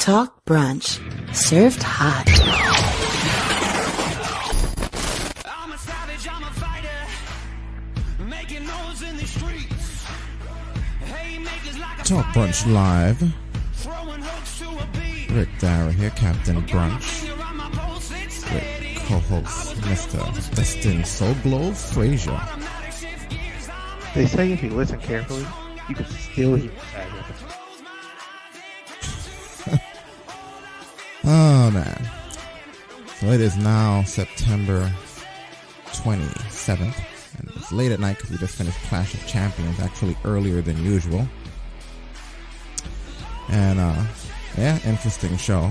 Talk brunch served hot. I'm a savage, I'm a fighter, making noise in the streets. Haymakers like a Talk brunch live. Throwing hooks to a beat. Rick Dyer here, Captain Brunch. With co-host Mr. Destin Soblo Frazier. They say if you listen carefully, you can still hear the sound of it. Oh man. So it is now September 27th. And it's late at night because we just finished Clash of Champions, actually earlier than usual. And yeah, interesting show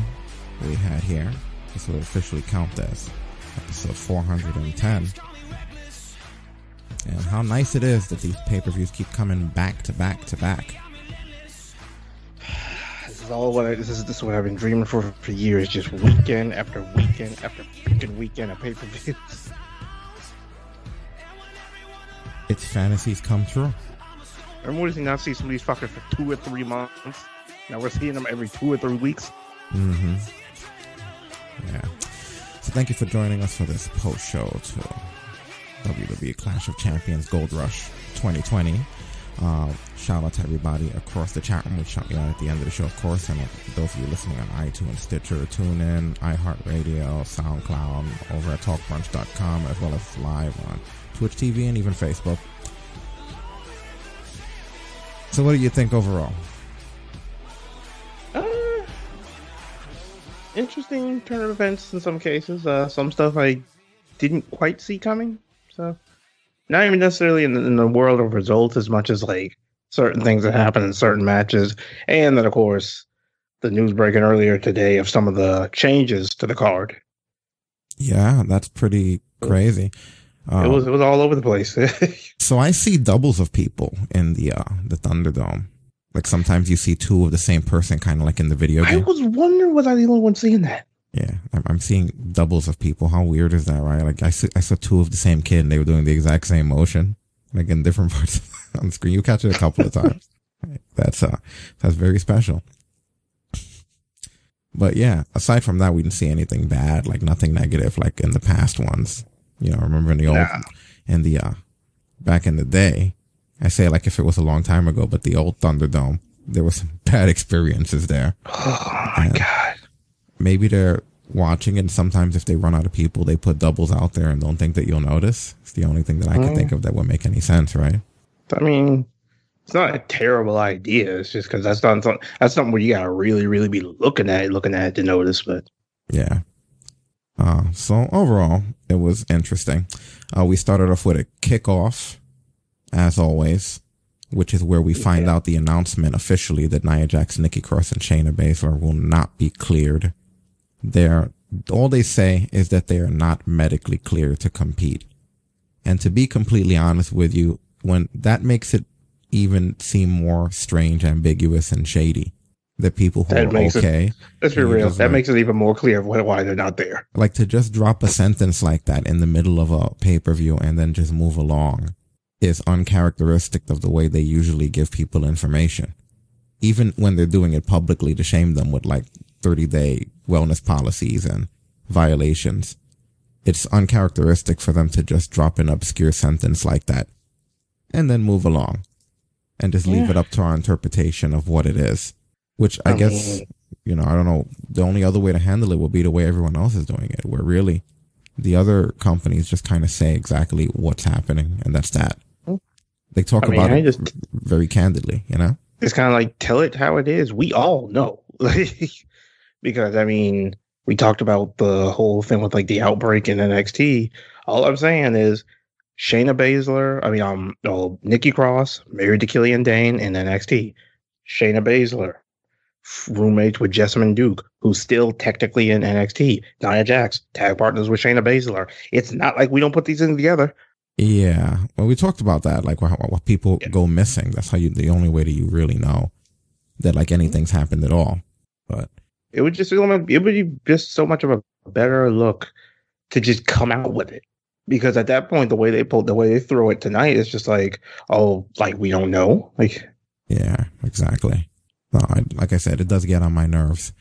we had here. This will officially count as episode 410. And how nice it is that these pay-per-views keep coming back to back to back. This is what I've been dreaming for years, just weekend after weekend after freaking weekend of pay-per-views. It's fantasies come true. Remember we did not see some of these fuckers for 2 or 3 months. Now we're seeing them every 2 or 3 weeks. Mm-hmm. Yeah. So thank you for joining us for this post-show to WWE Clash of Champions Gold Rush 2020. Shout out to everybody across the chat room. We'll shout you out at the end of the show, of course. And those of you listening on iTunes, Stitcher, TuneIn, iHeartRadio, SoundCloud, over at TalkBrunch.com, as well as live on Twitch TV and even Facebook. So what do you think overall? Interesting turn of events in some cases. Some stuff I didn't quite see coming. So not even necessarily in the world of results as much as like certain things that happen in certain matches. And then, of course, the news breaking earlier today of some of the changes to the card. Yeah, that's pretty crazy. It was all over the place. So I see doubles of people in the Thunderdome. Like sometimes you see two of the same person, kind of like in the video game. I was wondering, was I the only one seeing that? Yeah, I'm seeing doubles of people. How weird is that, right? Like I saw two of the same kid, and they were doing the exact same motion, like in different parts on the screen. You catch it a couple of times. That's very special. But yeah, aside from that, we didn't see anything bad, like nothing negative, like in the past ones. You know, remember in the old, in the back in the day, I say like if it was a long time ago, but the old Thunderdome, there were some bad experiences there. Oh my God. Maybe they're watching, and sometimes if they run out of people, they put doubles out there and don't think that you'll notice. It's the only thing that I can think of that would make any sense, right? I mean, it's not a terrible idea. It's just because that's something where you gotta really, really be looking at it to notice. But yeah. So overall, it was interesting. We started off with a kickoff, as always, which is where we find out the announcement officially that Nia Jax, Nikki Cross, and Shayna Baszler will not be cleared. All they say is that they are not medically cleared to compete. And to be completely honest with you, when that makes it even seem more strange, ambiguous, and shady. The people who are okay. Let's be real. That makes it even more clear why they're not there. Like to just drop a sentence like that in the middle of a pay-per-view and then just move along is uncharacteristic of the way they usually give people information. Even when they're doing it publicly to shame them with like 30-day wellness policies and violations, it's uncharacteristic for them to just drop an obscure sentence like that and then move along and just leave it up to our interpretation of what it is, which I guess, you know, I don't know. The only other way to handle it would be the way everyone else is doing it, where really the other companies just kind of say exactly what's happening, and that's that. They talk about it just very candidly, you know? It's kind of like, tell it how it is. We all know. Because, I mean, we talked about the whole thing with, like, the outbreak in NXT. All I'm saying is Shayna Baszler, Nikki Cross, married to Killian Dane in NXT. Shayna Baszler, roommates with Jessamyn Duke, who's still technically in NXT. Nia Jax, tag partners with Shayna Baszler. It's not like we don't put these things together. Yeah, well, we talked about that, like what people go missing. That's how the only way that you really know that like anything's happened at all. But it would be just so much of a better look to just come out with it, because at that point, the way they throw it tonight is just like, oh, like we don't know, like yeah, exactly. No, like I said, it does get on my nerves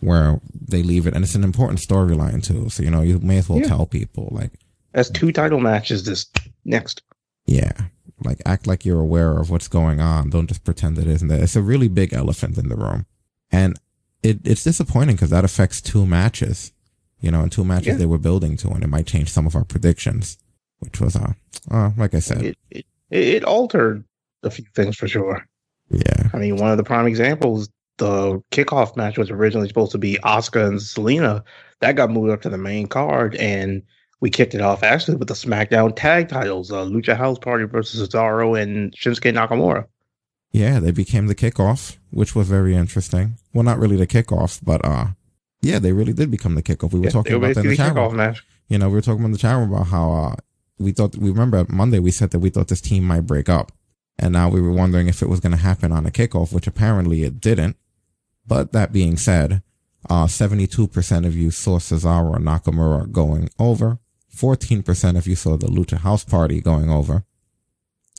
where they leave it, and it's an important storyline too. So, you know, you may as well tell people, like, that's two title matches this next. Yeah, like, act like you're aware of what's going on. Don't just pretend it isn't there. It's a really big elephant in the room, and it's disappointing because that affects two matches. You know, in two matches they were building to, and it might change some of our predictions, which was, like I said, it altered a few things for sure. Yeah, I mean, one of the prime examples, the kickoff match was originally supposed to be Asuka and Zelina. That got moved up to the main card, and we kicked it off actually with the SmackDown tag titles, Lucha House Party versus Cesaro and Shinsuke Nakamura. Yeah, they became the kickoff, which was very interesting. Well, not really the kickoff, but yeah, they really did become the kickoff. We were talking about that in the chat room. You know, we were talking about the chat room about how we thought, we remember Monday we said that we thought this team might break up. And now we were wondering if it was going to happen on a kickoff, which apparently it didn't. But that being said, 72% of you saw Cesaro and Nakamura going over. 14% of you saw the Lucha House Party going over.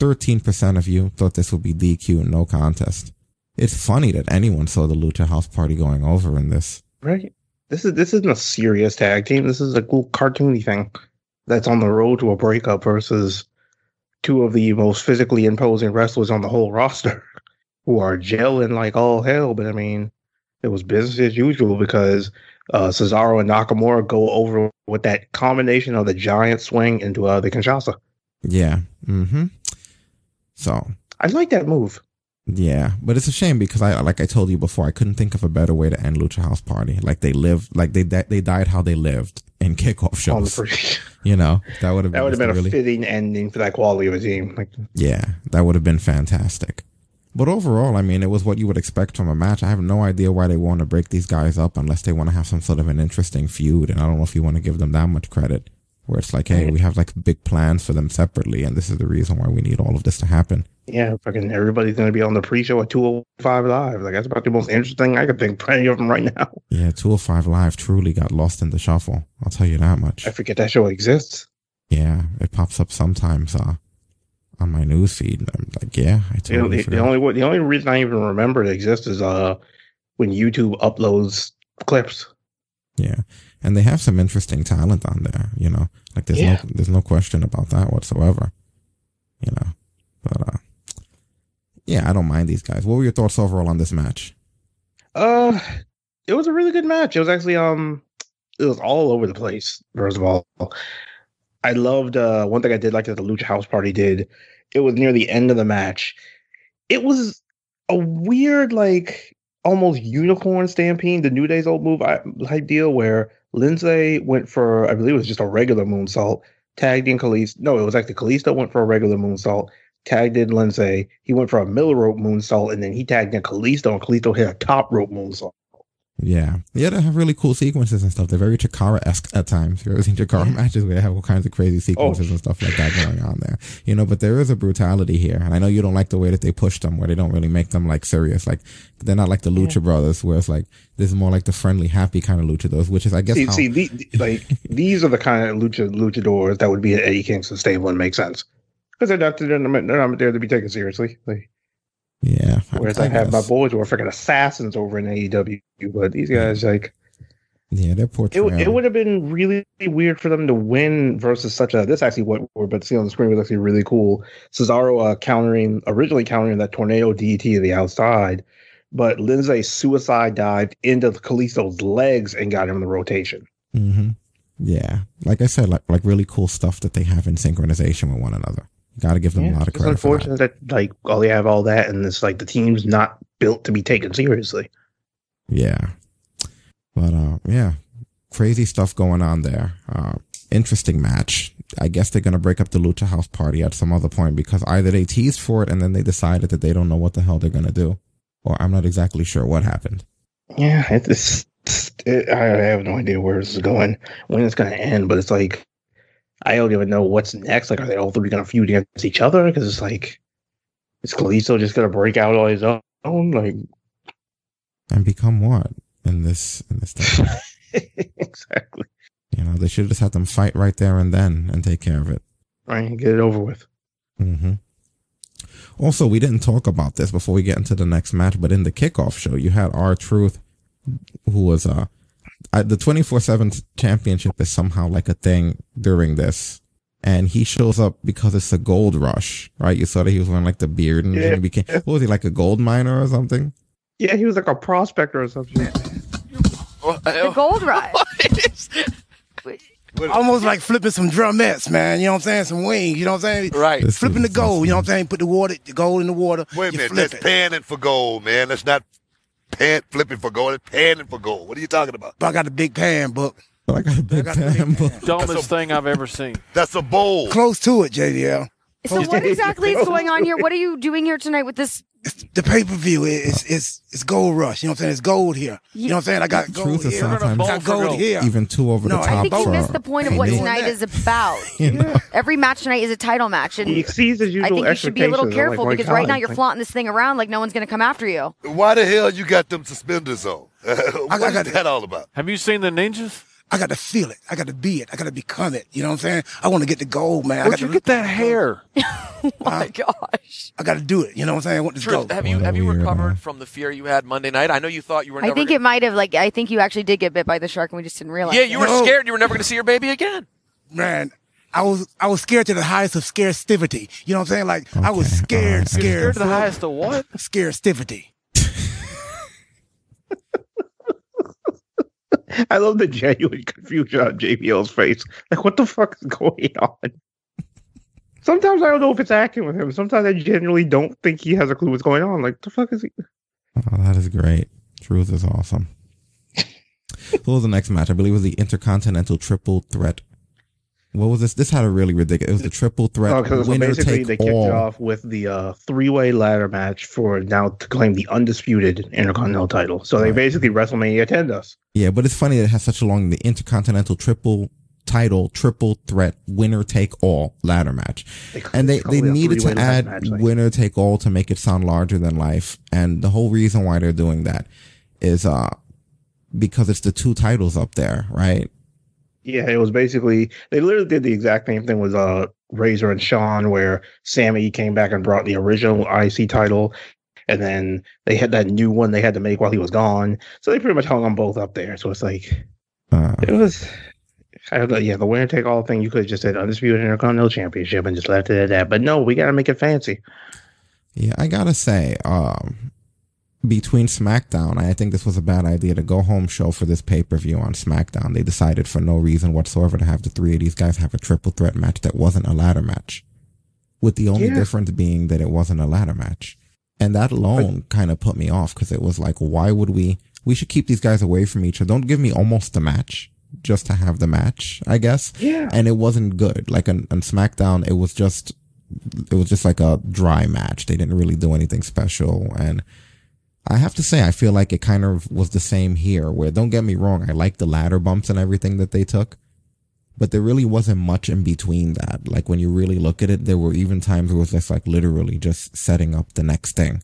13% of you thought this would be DQ, no contest. It's funny that anyone saw the Lucha House Party going over in this. Right. This isn't a serious tag team. This is a cool cartoony thing that's on the road to a breakup versus two of the most physically imposing wrestlers on the whole roster who are gelling like all hell. But I mean, it was business as usual because Cesaro and Nakamura go over with that combination of the giant swing into the Kinshasa. Yeah. Mm-hmm. So I like that move. Yeah, but it's a shame because I told you before, I couldn't think of a better way to end Lucha House Party. Like they died how they lived in kickoff shows. You know, that would have been a fitting ending for that quality of a team. Like, yeah, that would have been fantastic. But overall, I mean, it was what you would expect from a match. I have no idea why they want to break these guys up unless they want to have some sort of an interesting feud. And I don't know if you want to give them that much credit, where it's like, hey, we have like big plans for them separately, and this is the reason why we need all of this to happen. Yeah, fucking everybody's going to be on the pre-show at 205 Live. Like, that's about the most interesting I could think plenty of them right now. Yeah, 205 Live truly got lost in the shuffle. I'll tell you that much. I forget that show exists. Yeah, it pops up sometimes on my newsfeed. I'm like, yeah, I totally forgot. The only reason I even remember it exists is when YouTube uploads clips. Yeah, and they have some interesting talent on there, you know. Like, there's no question about that whatsoever, you know. But yeah, I don't mind these guys. What were your thoughts overall on this match? It was a really good match. It was actually it was all over the place. First of all, I loved one thing I did like that the Lucha House Party did. It was near the end of the match. It was a weird, like, almost unicorn stampede, the New Day's old move type deal, where Lindsay went for, I believe it was just a regular moonsault, tagged in Kalisto. No, it was actually Kalisto went for a regular moonsault, tagged in Lindsay. He went for a middle rope moonsault, and then he tagged in Kalisto, and Kalisto hit a top rope moonsault. Yeah. Yeah, they have really cool sequences and stuff. They're very Chikara-esque at times. You've ever seen Chikara matches where they have all kinds of crazy sequences and stuff like that going on there. You know, but there is a brutality here. And I know you don't like the way that they push them, where they don't really make them, like, serious. Like, they're not like the Lucha Brothers, where it's like, this is more like the friendly, happy kind of luchadors, which is, I guess, these are the kind of luchadors that would be at Eddie Kingston's stable and make sense. Because they're not there to be taken seriously. Like, yeah. Whereas I have my boys who are freaking assassins over in AEW, but these guys, like, yeah, they're portrayed. It would have been really weird for them to win versus such a. This actually went forward, but see on the screen was actually really cool. Cesaro originally countering that tornado DET to the outside, but Lindsay suicide dived into Kalisto's legs and got him in the rotation. Mm-hmm. Yeah, like I said, like really cool stuff that they have in synchronization with one another. Got to give them a lot of credit. It's unfortunate for that, like, all they have all that, and it's like the team's not built to be taken seriously. Yeah, but yeah, crazy stuff going on there. Interesting match. I guess they're gonna break up the Lucha House Party at some other point, because either they teased for it and then they decided that they don't know what the hell they're gonna do, or I'm not exactly sure what happened. Yeah, I have no idea where this is going, when it's gonna end, but it's like, I don't even know what's next. Like, are they all three going to feud against each other? Because it's like, is Kalisto just going to break out on his own? Like, and become what in this thing? Exactly. You know, they should have just had them fight right there and then and take care of it. Right, and get it over with. Mm-hmm. Also, we didn't talk about this before we get into the next match, but in the kickoff show, you had R-Truth who was the 24/7 championship is somehow like a thing during this. And he shows up because it's a gold rush, right? You saw that he was wearing like the beard and he became, what was he, like a gold miner or something? Yeah, he was like a prospector or something. The gold rush. Almost like flipping some drumettes, man. You know what I'm saying? Some wings, you know what I'm saying? Right. Flipping the gold, you know what I'm saying? Put the gold in the water. Wait a minute, that's panning for gold, man. That's not flipping for gold, it's panning for gold. What are you talking about? But I got a big pan, Buck. I got a big pan. Dumbest thing I've ever seen. That's a bowl. Close to it, JDL. So what exactly is going on here? What are you doing here tonight with this? It's the pay-per-view is gold rush. You know what I'm saying? It's gold here. You know what I'm saying? I got gold here. I got gold here. Even too over the top. I think you missed the point of what tonight is about. Every match tonight is a title match. And he exceeds his usual expectations. I think you should be a little careful because right now you're flaunting this thing around like no one's going to come after you. Why the hell you got them suspenders on? What's that all about? Have you seen the ninjas? I got to feel it. I got to be it. I got to become it. You know what I'm saying? I want to get the gold, man. Where'd you get that hair? Oh, my gosh. I got to do it. You know what I'm saying? I want this gold. Have you recovered from the fear you had Monday night? I know you thought you were never going to. I think it might have. Like, I think you actually did get bit by the shark and we just didn't realize it. Yeah, you were scared you were never going to see your baby again. Man, I was scared to the highest of scarcity. You know what I'm saying? Like, okay. I was scared. You're scared to the highest of what? Scarcity. I love the genuine confusion on JBL's face. Like, what the fuck is going on? Sometimes I don't know if it's acting with him. Sometimes I genuinely don't think he has a clue what's going on. Like, the fuck is he? Oh, that is great. Truth is awesome. What was the next match? I believe it was the Intercontinental Triple Threat. What was this? This had a really ridiculous... It was the Triple Threat. Oh, so basically, they kicked it off with the three-way ladder match for now to claim the undisputed Intercontinental title. So they basically WrestleMania 10 us. Yeah, but it's funny that it has such a long... The Intercontinental Triple Title, Triple Threat, Winner Take All ladder match. And they needed to add match, like. Winner Take All to make it sound larger than life. And the whole reason why they're doing that is because it's the two titles up there, right? Yeah, it was basically, they literally did the exact same thing with Razor and Shawn, where Sammy came back and brought the original IC title, and then they had that new one they had to make while he was gone. So they pretty much hung them both up there. So it's like, it was, I don't know, yeah, the winner take all thing, you could have just said Undisputed Intercontinental Championship and just left it at that. But no, we got to make it fancy. Yeah, I got to say, between SmackDown, I think this was a bad idea, to go home show for this pay-per-view on SmackDown. They decided for no reason whatsoever to have the three of these guys have a triple threat match that wasn't a ladder match, with the only difference being that it wasn't a ladder match. And that alone kind of put me off, because it was like, why would we should keep these guys away from each other. Don't give me almost the match just to have the match, I guess. Yeah. And it wasn't good. Like on SmackDown, it was just like a dry match. They didn't really do anything special. And I have to say, I feel like it kind of was the same here, where, don't get me wrong, I like the ladder bumps and everything that they took, but there really wasn't much in between that. Like, when you really look at it, there were even times where it was just like literally just setting up the next thing.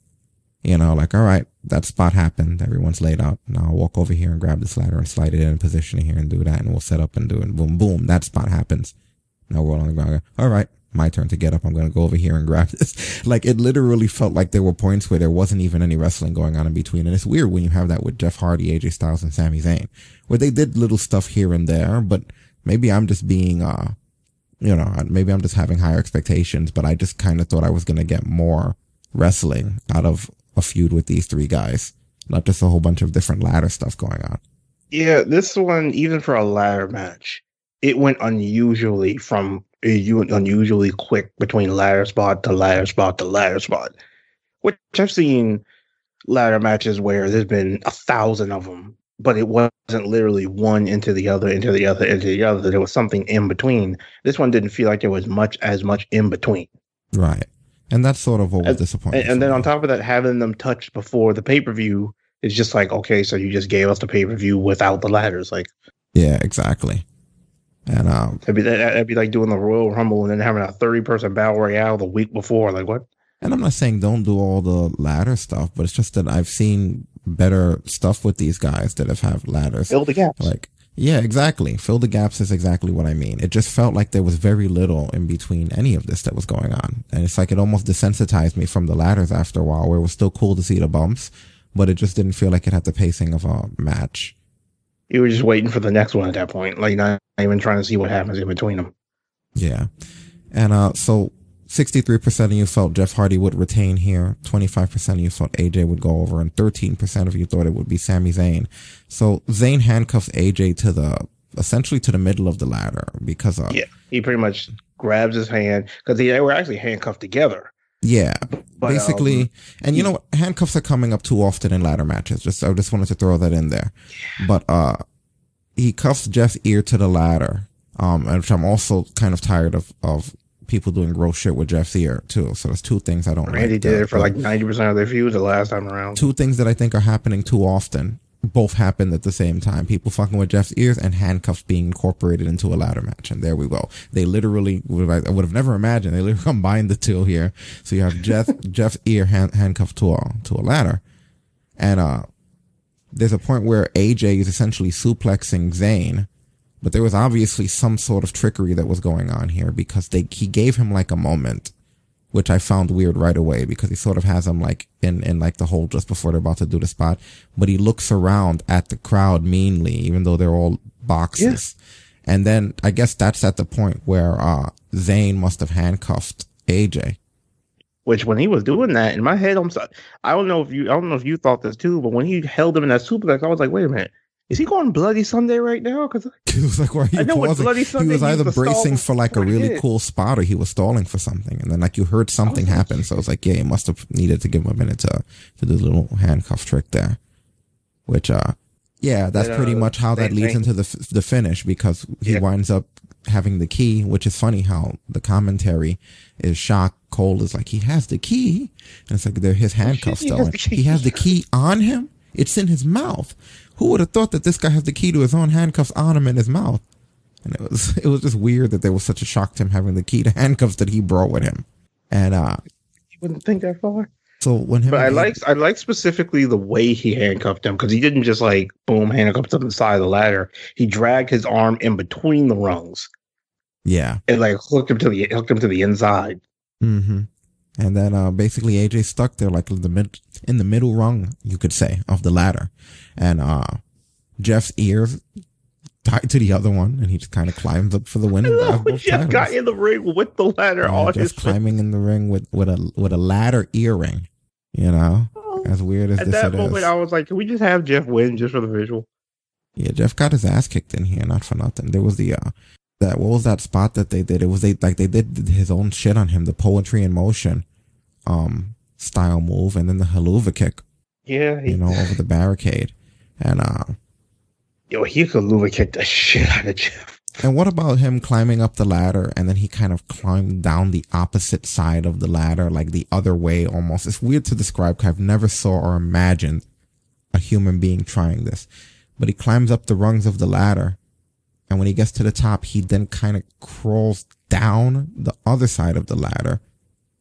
You know, like, all right, that spot happened. Everyone's laid out. Now I'll walk over here and grab this ladder and slide it in position here and do that, and we'll set up and do it. Boom, boom, that spot happens. Now we're on the ground. All right. My turn to get up. I'm going to go over here and grab this. Like, it literally felt like there were points where there wasn't even any wrestling going on in between. And it's weird when you have that with Jeff Hardy, AJ Styles, and Sami Zayn, where they did little stuff here and there, but maybe I'm just being, maybe I'm just having higher expectations, but I just kind of thought I was going to get more wrestling out of a feud with these three guys, not just a whole bunch of different ladder stuff going on. Yeah, this one, even for a ladder match, it went unusually quick between ladder spot to ladder spot to ladder spot, which I've seen ladder matches where there's been 1,000 of them, but it wasn't literally one into the other, into the other, into the other. There was something in between. This one didn't feel like there was as much in between. Right. And that's sort of what was disappointing. And then on top of that, having them touched before the pay-per-view is just like, okay, so you just gave us the pay-per-view without the ladders. Like, yeah, exactly. And that'd be like doing the Royal Rumble and then having a 30-person battle royale the week before. Like, what? And I'm not saying don't do all the ladder stuff, but it's just that I've seen better stuff with these guys that have ladders. Fill the gaps. Like, yeah, exactly. Fill the gaps is exactly what I mean. It just felt like there was very little in between any of this that was going on. And it's like it almost desensitized me from the ladders after a while, where it was still cool to see the bumps, but it just didn't feel like it had the pacing of a match. You were just waiting for the next one at that point, like not even trying to see what happens in between them. Yeah. And so 63% of you felt Jeff Hardy would retain here, 25% of you thought AJ would go over, and 13% of you thought it would be Sami Zayn. So Zayn handcuffs AJ to the, essentially to the middle of the ladder, because yeah, he pretty much grabs his hand, because they were actually handcuffed together. Yeah, but, basically, and you know what? Handcuffs are coming up too often in ladder matches. I just wanted to throw that in there. Yeah. But he cuffs Jeff's ear to the ladder, which I'm also kind of tired of people doing gross shit with Jeff's ear too. So there's two things I don't like. Randy did it for like 90% of their views the last time around. Two things that I think are happening too often. Both happened at the same time. People fucking with Jeff's ears and handcuffs being incorporated into a ladder match. And there we go. They literally, I would have never imagined, they literally combined the two here. So you have Jeff's ear handcuffed to a ladder. And there's a point where AJ is essentially suplexing Zayn. But there was obviously some sort of trickery that was going on here, because he gave him like a moment, which I found weird right away, because he sort of has him like in like the hole just before they're about to do the spot. But he looks around at the crowd meanly, even though they're all boxes. Yeah. And then I guess that's at the point where Zayn must have handcuffed AJ. Which when he was doing that in my head, I don't know if you thought this too, but when he held him in that suplex, I was like, wait a minute. Is he going Bloody Sunday right now? Because he was like, well, he was either bracing for like a really cool spot, or he was stalling for something. And then like you heard something happen. So I was like, yeah, he must have needed to give him a minute to do the little handcuff trick there. Which, yeah, that's pretty much how that leads into the finish, because he winds up having the key, which is funny how the commentary is shocked. Cole is like, he has the key. And it's like they're his handcuffs stolen. He has the key on him. It's in his mouth. Who would have thought that this guy has the key to his own handcuffs on him in his mouth? And it was just weird that there was such a shock to him having the key to handcuffs that he brought with him. And you wouldn't think that far. So when him, but I like specifically the way he handcuffed him, because he didn't just like boom handcuffed him to the side of the ladder. He dragged his arm in between the rungs. Yeah, and like hooked him to the inside. Mm-hmm. And then basically AJ stuck there like in the middle rung, you could say, of the ladder. And Jeff's ears tied to the other one, and he just kind of climbs up for the win. Jeff got in the ring with the ladder on his just climbing in the ring with a ladder earring, you know? As weird as this is. At that moment, I was like, can we just have Jeff win just for the visual? Yeah, Jeff got his ass kicked in here, not for nothing. There was the... what was that spot that they did? It was they did his own shit on him, the poetry in motion style move, and then the haluva kick. Yeah, over the barricade. And he haluva kicked the shit out of Jeff. And what about him climbing up the ladder, and then he kind of climbed down the opposite side of the ladder, like the other way almost. It's weird to describe, because I've never saw or imagined a human being trying this. But he climbs up the rungs of the ladder. And when he gets to the top, he then kind of crawls down the other side of the ladder.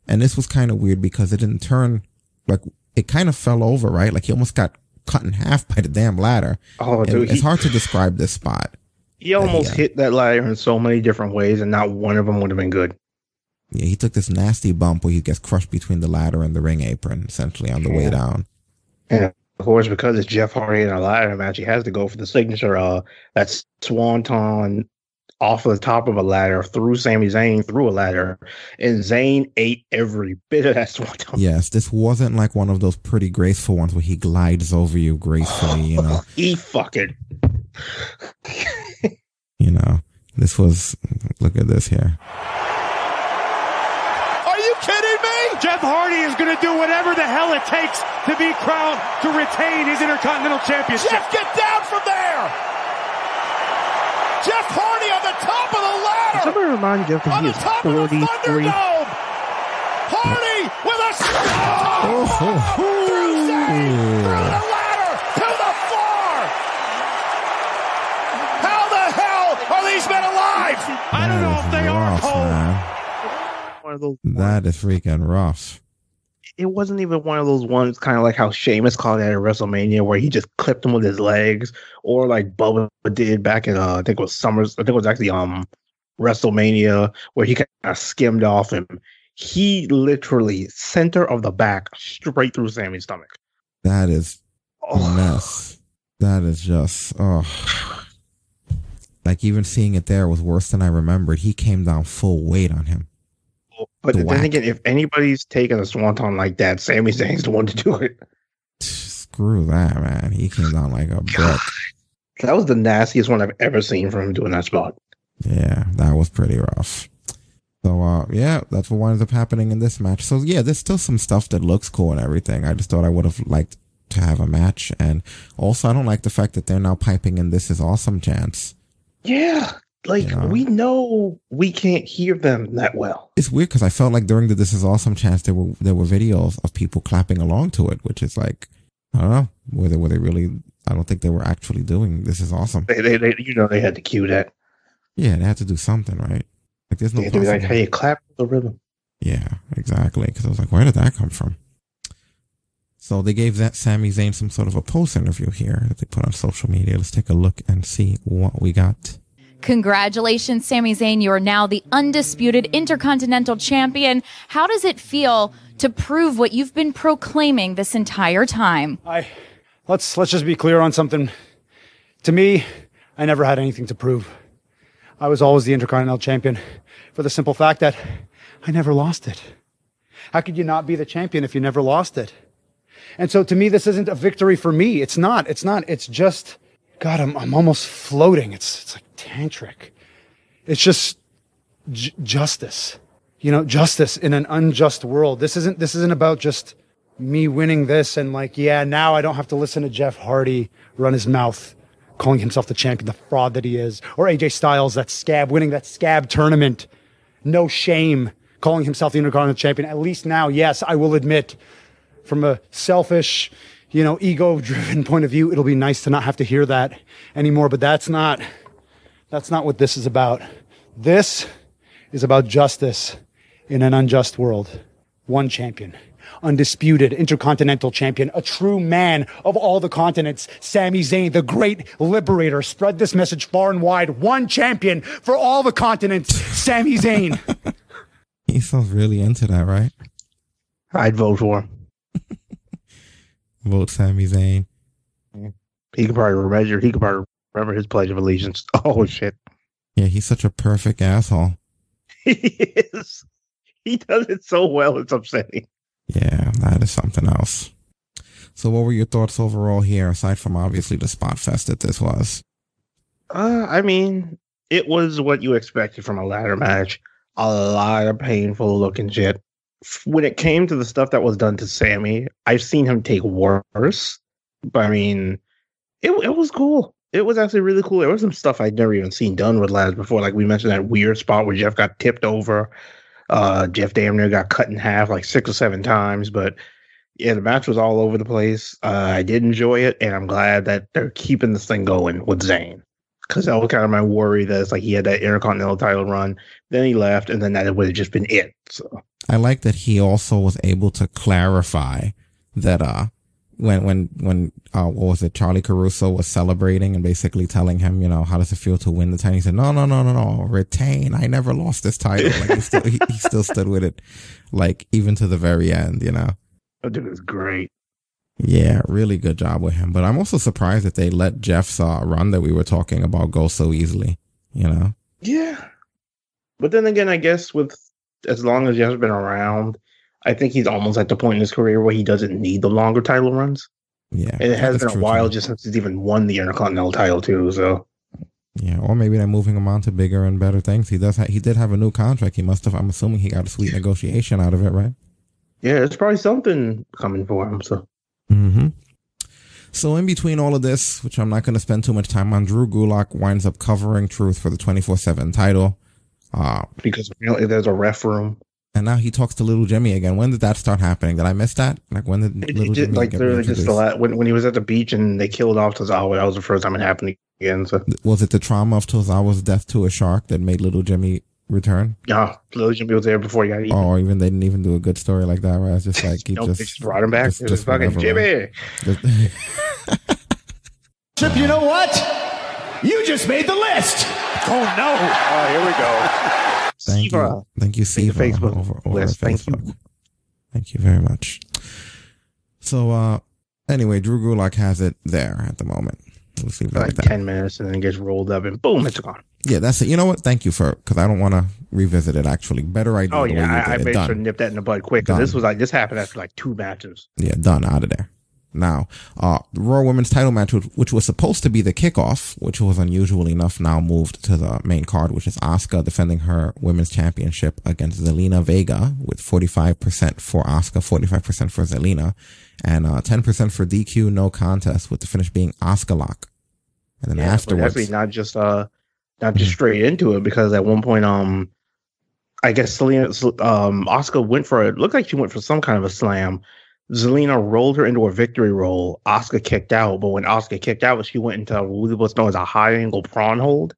And this was kind of weird, because it didn't turn, like it kind of fell over, right? Like he almost got cut in half by the damn ladder. Oh, dude, it's hard to describe this spot. He almost hit that ladder in so many different ways, and not one of them would have been good. Yeah, he took this nasty bump where he gets crushed between the ladder and the ring apron, essentially, on the way down. Yeah. Of course, because it's Jeff Hardy in a ladder match, he has to go for the signature. That's Swanton off of the top of a ladder through Sami Zayn through a ladder, and Zayn ate every bit of that Swanton. Yes, this wasn't like one of those pretty graceful ones where he glides over you gracefully. You know, he fucking. You know, this was. Look at this here. Jeff Hardy is going to do whatever the hell it takes to be crowned to retain his Intercontinental Championship. Jeff, get down from there! Jeff Hardy on the top of the ladder! Somebody remind Jeff that he is 43. Thunderdome! Hardy with a... through the ladder to the floor! How the hell are these men alive? I don't know if they are, Cole. One of those that ones. Is freaking rough. It wasn't even one of those ones, kind of like how Sheamus called it at WrestleMania, where he just clipped him with his legs, or like Bubba did back in I think it was actually WrestleMania, where he kind of skimmed off him. He literally center of the back straight through Sammy's stomach. That is mess. That is just, like even seeing it there was worse than I remembered. He came down full weight on him. But then again, if anybody's taking a swanton like that, Sami Zayn's the one to do it. Screw that, man. He came down like a brick. That was the nastiest one I've ever seen from him doing that spot. Yeah, that was pretty rough. So, yeah, that's what winds up happening in this match. So, yeah, there's still some stuff that looks cool and everything. I just thought I would have liked to have a match. And also, I don't like the fact that they're now piping in "This Is Awesome" chants. Yeah. Like, you know? We know we can't hear them that well. It's weird because I felt like during the "This Is Awesome" chants, there were videos of people clapping along to it, which is like, I don't know, were they really, I don't think they were actually doing "This Is Awesome." They you know, they had to cue that. Yeah, they had to do something, right? Like, there's no possible. Like, hey, clap the rhythm. Yeah, exactly. Because I was like, where did that come from? So they gave that Sami Zayn some sort of a post interview here that they put on social media. Let's take a look and see what we got. Congratulations, Sami Zayn. You are now the undisputed Intercontinental Champion. How does it feel to prove what you've been proclaiming this entire time? Let's just be clear on something. To me, I never had anything to prove. I was always the Intercontinental Champion for the simple fact that I never lost it. How could you not be the champion if you never lost it? And so to me, this isn't a victory for me. It's not. It's just, God, I'm almost floating. It's like tantric. It's just justice, you know, justice in an unjust world. This isn't about just me winning this and like, yeah, now I don't have to listen to Jeff Hardy run his mouth, calling himself the champion, the fraud that he is, or AJ Styles, that scab, winning that scab tournament. No shame, calling himself the Intercontinental Champion. At least now, yes, I will admit from a selfish, you know, ego-driven point of view, it'll be nice to not have to hear that anymore, but that's not what this is about. This is about justice in an unjust world. One champion, undisputed Intercontinental Champion, a true man of all the continents, Sami Zayn, the great liberator. Spread this message far and wide. One champion for all the continents, Sami Zayn. He sounds really into that, right? I'd vote for him. Vote Sami Zayn. He could probably remember his Pledge of Allegiance. Oh, shit. Yeah, he's such a perfect asshole. He is. He does it so well, it's upsetting. Yeah, that is something else. So what were your thoughts overall here, aside from obviously the spot fest that this was? I mean, it was what you expected from a ladder match. A lot of painful looking shit. When it came to the stuff that was done to Sami, I've seen him take worse. But I mean, it was cool. It was actually really cool. There was some stuff I'd never even seen done with ladders before. Like we mentioned that weird spot where Jeff got tipped over. Jeff damn near got cut in half like 6 or 7 times. But yeah, the match was all over the place. I did enjoy it. And I'm glad that they're keeping this thing going with Zayn. Because that was kind of my worry that it's like he had that Intercontinental title run. Then he left and then that would have just been it. So I like that he also was able to clarify that, when what was it? Charlie Caruso was celebrating and basically telling him, you know, how does it feel to win the title? He said, no, retain. I never lost this title. Like he still stood with it, like even to the very end, you know. Oh, dude, it was great. Yeah, really good job with him. But I'm also surprised that they let Jeff's run that we were talking about go so easily, you know? Yeah. But then again, I guess with as long as Jeff's been around, I think he's almost at the point in his career where he doesn't need the longer title runs. Yeah. And it has been a while just since he's even won the Intercontinental title too, so. Yeah, or maybe they're moving him on to bigger and better things. He did have a new contract. He must have, I'm assuming he got a sweet negotiation out of it, right? Yeah, there's probably something coming for him, so. Mm-hmm. So in between all of this, which I'm not going to spend too much time on, Drew Gulak winds up covering Truth for the 24/7 title. Because apparently there's a ref room. And now he talks to Little Jimmy again. When did that start happening? Did I miss that? Like when did Little Jimmy like literally just when he was at the beach and they killed off Tozawa? That was the first time it happened again. So was it the trauma of Tozawa's death to a shark that made Little Jimmy return? Yeah, Little Jimmy was there before he got eaten. Oh, even they didn't even do a good story like that, right? It's just like he they just brought him back. It was fucking Jimmy. You know what? You just made the list. Oh no! Oh, here we go. Thank you, Steve. Facebook. Over Facebook. Thank you very much. So, Anyway, Drew Gulak has it there at the moment. Let's leave it like that. 10 minutes and then it gets rolled up and boom, it's gone. Yeah, that's it. You know what? Thank you for, because I don't want to revisit it, actually. Better idea. Oh, yeah. I made sure to nip that in the bud quick because this was like, this happened after like two matches. Yeah, done. Out of there. Now, the Raw Women's title match, which was supposed to be the kickoff, which was unusual enough, now moved to the main card, which is Asuka defending her women's championship against Zelina Vega with 45% for Asuka, 45% for Zelina, and 10% for DQ, no contest, with the finish being Asuka lock. And then afterwards, actually not just straight into it, because at one point, I guess Asuka went for it. Looked like she went for some kind of a slam. Zelina rolled her into a victory roll. Asuka kicked out, but when Asuka kicked out, she went into what's known as a high angle prawn hold.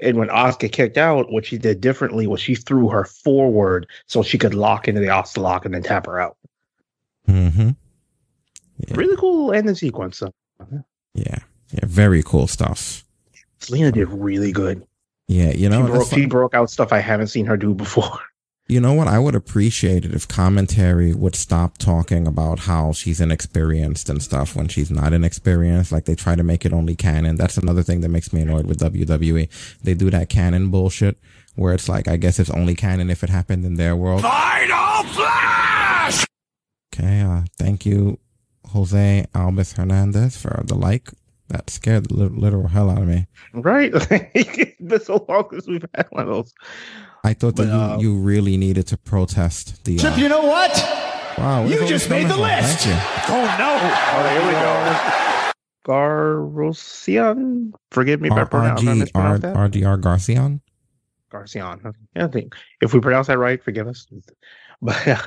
And when Asuka kicked out, what she did differently was she threw her forward so she could lock into the Asuka lock and then tap her out. Mm-hmm. Yeah. Really cool ending sequence. So. Yeah, very cool stuff. Zelina did really good. Yeah, you know, she broke out stuff I haven't seen her do before. You know what? I would appreciate it if commentary would stop talking about how she's inexperienced and stuff when she's not inexperienced. Like, they try to make it only canon. That's another thing that makes me annoyed with WWE. They do that canon bullshit where it's like, I guess it's only canon if it happened in their world. Final Flash! Okay, thank you, Jose Alves Hernandez, for the like. That scared the literal hell out of me. Right? It's been so long since we've had one of those. I thought that you really needed to protest the... Chip, you know what? Wow, you just made the list. Oh, no. Oh, there we go. Garrocian? Forgive me if I pronounce that. RDR Garcian? Garcian. Yeah, I think if we pronounce that right, forgive us. But...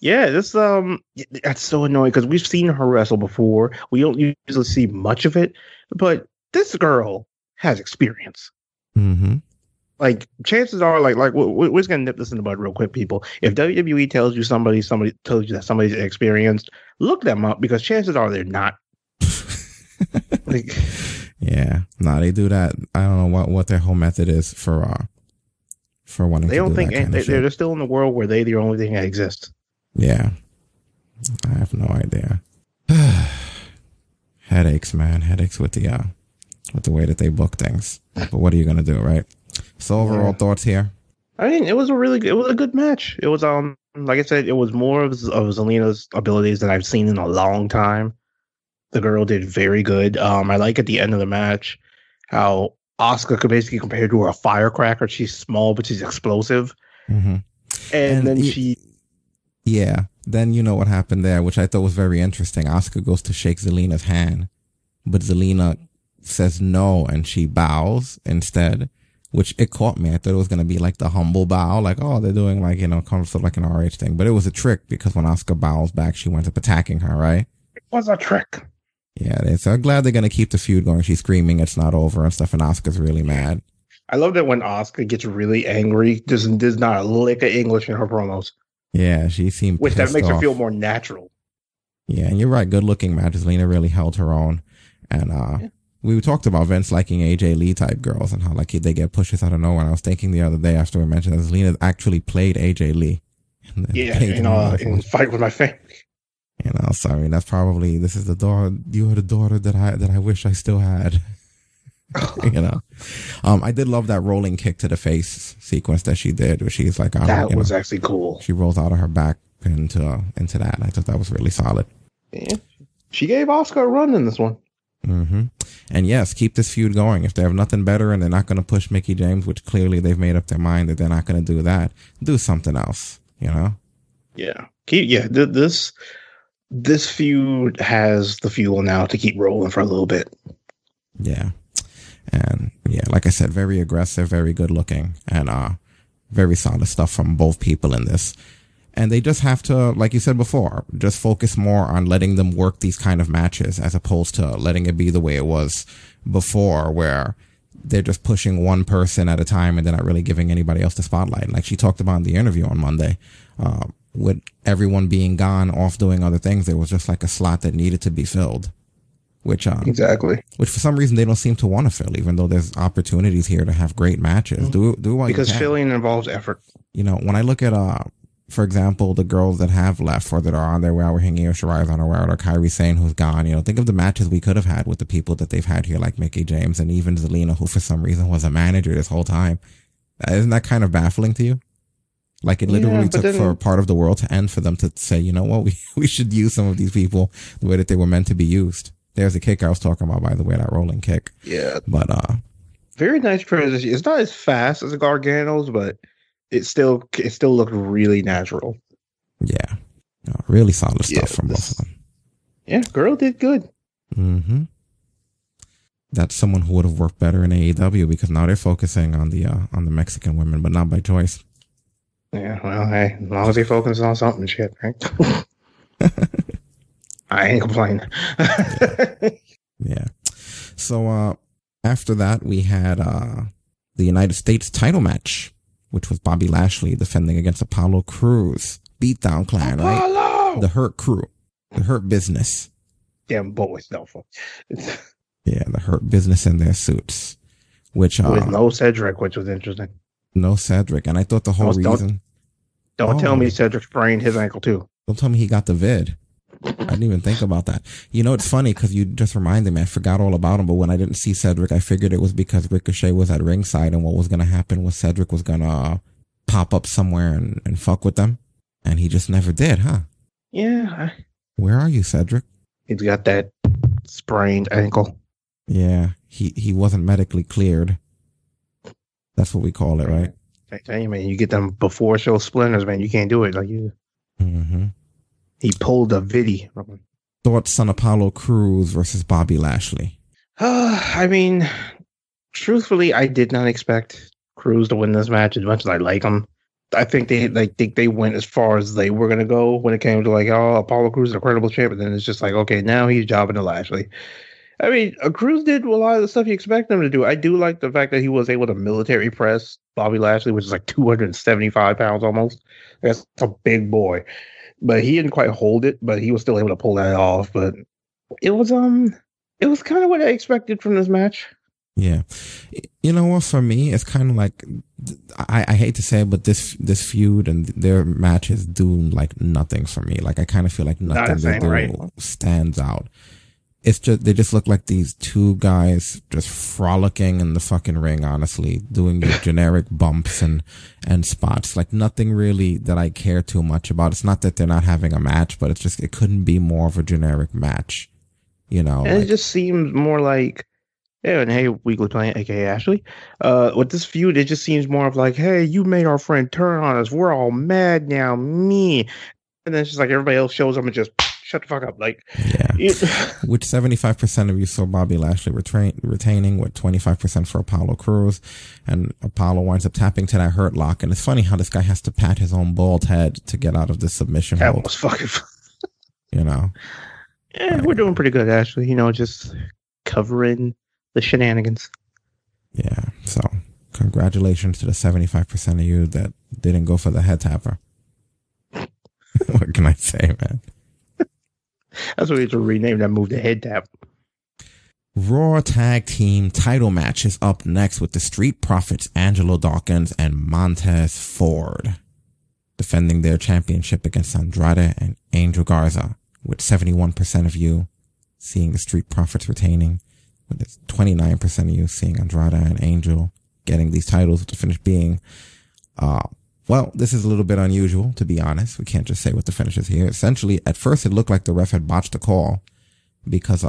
yeah, this that's so annoying because we've seen her wrestle before. We don't usually see much of it, but this girl has experience. Mm-hmm. Like, chances are, like we're just gonna nip this in the bud real quick, people. If WWE tells you somebody tells you that somebody's experienced, look them up because chances are they're not. Like, yeah, no, they do that. I don't know what their whole method is for wanting. They don't think they're still in the world where they're the only thing that exists. Yeah, I have no idea. Headaches, man. Headaches with the way that they book things. But what are you gonna do, right? So overall thoughts here. I mean, it was a good match. It was like I said, it was more of Zelina's abilities than I've seen in a long time. The girl did very good. I like at the end of the match how Asuka could basically compare to her a firecracker. She's small but she's explosive. Mm-hmm. And then she. Yeah, then you know what happened there, which I thought was very interesting. Asuka goes to shake Zelina's hand, but Zelina says no, and she bows instead, which it caught me. I thought it was going to be like the humble bow, like, oh, they're doing like, you know, kind of like an RH thing. But it was a trick because when Asuka bows back, she winds up attacking her, right? It was a trick. Yeah, so I'm glad they're going to keep the feud going. She's screaming, it's not over and stuff, and Asuka's really mad. I love that when Asuka gets really angry, there's not a lick of English in her promos. Yeah, she seemed pissed off. Which makes her feel more natural. Yeah, and you're right. Good looking matches. Zelina really held her own. And we talked about Vince liking AJ Lee type girls and how like they get pushes out of nowhere. And I was thinking the other day after we mentioned that Zelina actually played AJ Lee. Yeah, in Fight With My Family. You know, sorry, that's probably, this is the daughter, you are the daughter that I wish I still had. You know, I did love that rolling kick to the face sequence that she did, where she's like, that was actually cool. She rolls out of her back into that. And I thought that was really solid. Yeah. She gave Asuka a run in this one. Mm-hmm. And yes, keep this feud going. If they have nothing better and they're not going to push Mickie James, which clearly they've made up their mind that they're not going to do that, do something else. You know? Yeah. This feud has the fuel now to keep rolling for a little bit. Yeah. And yeah, like I said, very aggressive, very good looking, and very solid stuff from both people in this. And they just have to, like you said before, just focus more on letting them work these kind of matches as opposed to letting it be the way it was before, where they're just pushing one person at a time and they're not really giving anybody else the spotlight. Like she talked about in the interview on Monday, with everyone being gone off doing other things, there was just like a slot that needed to be filled. Which for some reason they don't seem to want to fill, even though there's opportunities here to have great matches. Do what you can. Because filling involves effort. You know, when I look at for example, the girls that have left or that are on their way out, we're hanging, or Shirai's on her way out, or Kairi Sane, who's gone, you know, think of the matches we could have had with the people that they've had here, like Mickie James and even Zelina, who for some reason was a manager this whole time. Isn't that kind of baffling to you? Like, it literally took for part of the world to end for them to say, you know what, we should use some of these people the way that they were meant to be used. There's a kick I was talking about, by the way, that rolling kick. Yeah. But, very nice transition. It's not as fast as Gargano's, but it still looked really natural. Yeah. No, really solid stuff from both of them. Yeah, girl did good. Mm-hmm. That's someone who would have worked better in AEW because now they're focusing on the Mexican women, but not by choice. Yeah, well, hey, as long as they focus on something, shit, right? I ain't complaining. Yeah. So after that, we had the United States title match, which was Bobby Lashley defending against Apollo Crews. Beatdown clan, Apollo! Right? The Hurt Crew. The Hurt Business. Damn boys, no fuck. Yeah, the Hurt Business in their suits. Which, with no Cedric, which was interesting. No Cedric, and I thought the whole reason. Don't tell me Cedric sprained his ankle too. Don't tell me he got the vid. I didn't even think about that. You know, it's funny because you just reminded me. I forgot all about him, but when I didn't see Cedric, I figured it was because Ricochet was at ringside, and what was going to happen was Cedric was going to pop up somewhere and fuck with them, and he just never did, huh? Yeah. Where are you, Cedric? He's got that sprained ankle. Yeah, he wasn't medically cleared. That's what we call it, right? I tell you, man, you get them before show splinters, man. You can't do it like you. Mm-hmm. He pulled a viddy. Thoughts on Apollo Crews versus Bobby Lashley? I mean, truthfully, I did not expect Crews to win this match as much as I like him. I think they went as far as they were gonna go when it came to like, oh, Apollo Crews is an incredible champion. Then it's just like, okay, now he's jobbing to Lashley. I mean, Crews did a lot of the stuff you expect him to do. I do like the fact that he was able to military press Bobby Lashley, which is like 275 pounds almost. That's a big boy. But he didn't quite hold it, but he was still able to pull that off. But it was kind of what I expected from this match. Yeah. You know what, for me, it's kind of like, I hate to say it, but this feud and their matches do like nothing for me. Like, I kind of feel like nothing they do stands out. It's just, they just look like these two guys just frolicking in the fucking ring, honestly, doing the generic bumps and spots. Like, nothing really that I care too much about. It's not that they're not having a match, but it's just, it couldn't be more of a generic match, you know? And like, it just seems more like, yeah, and hey, Weekly Planet, aka Ashley. With this feud, it just seems more of like, hey, you made our friend turn on us. We're all mad now, me. And then it's just like everybody else shows up and just, shut the fuck up. Like, yeah. Which 75% of you saw Bobby Lashley retaining with 25% for Apollo Crews, and Apollo winds up tapping to that hurt lock. And it's funny how this guy has to pat his own bald head to get out of this submission. That was fucking fun. You know. Yeah, we're doing pretty good, Ashley. You know, just covering the shenanigans. Yeah. So congratulations to the 75% of you that didn't go for the head tapper. What can I say, man? That's what we have to rename that move to head tap. Raw Tag Team title match is up next with the Street Profits, Angelo Dawkins and Montez Ford, defending their championship against Andrade and Angel Garza, with 71% of you seeing the Street Profits retaining, with 29% of you seeing Andrade and Angel getting these titles to finish being... Well, this is a little bit unusual, to be honest. We can't just say what the finish is here. Essentially, at first, it looked like the ref had botched the call because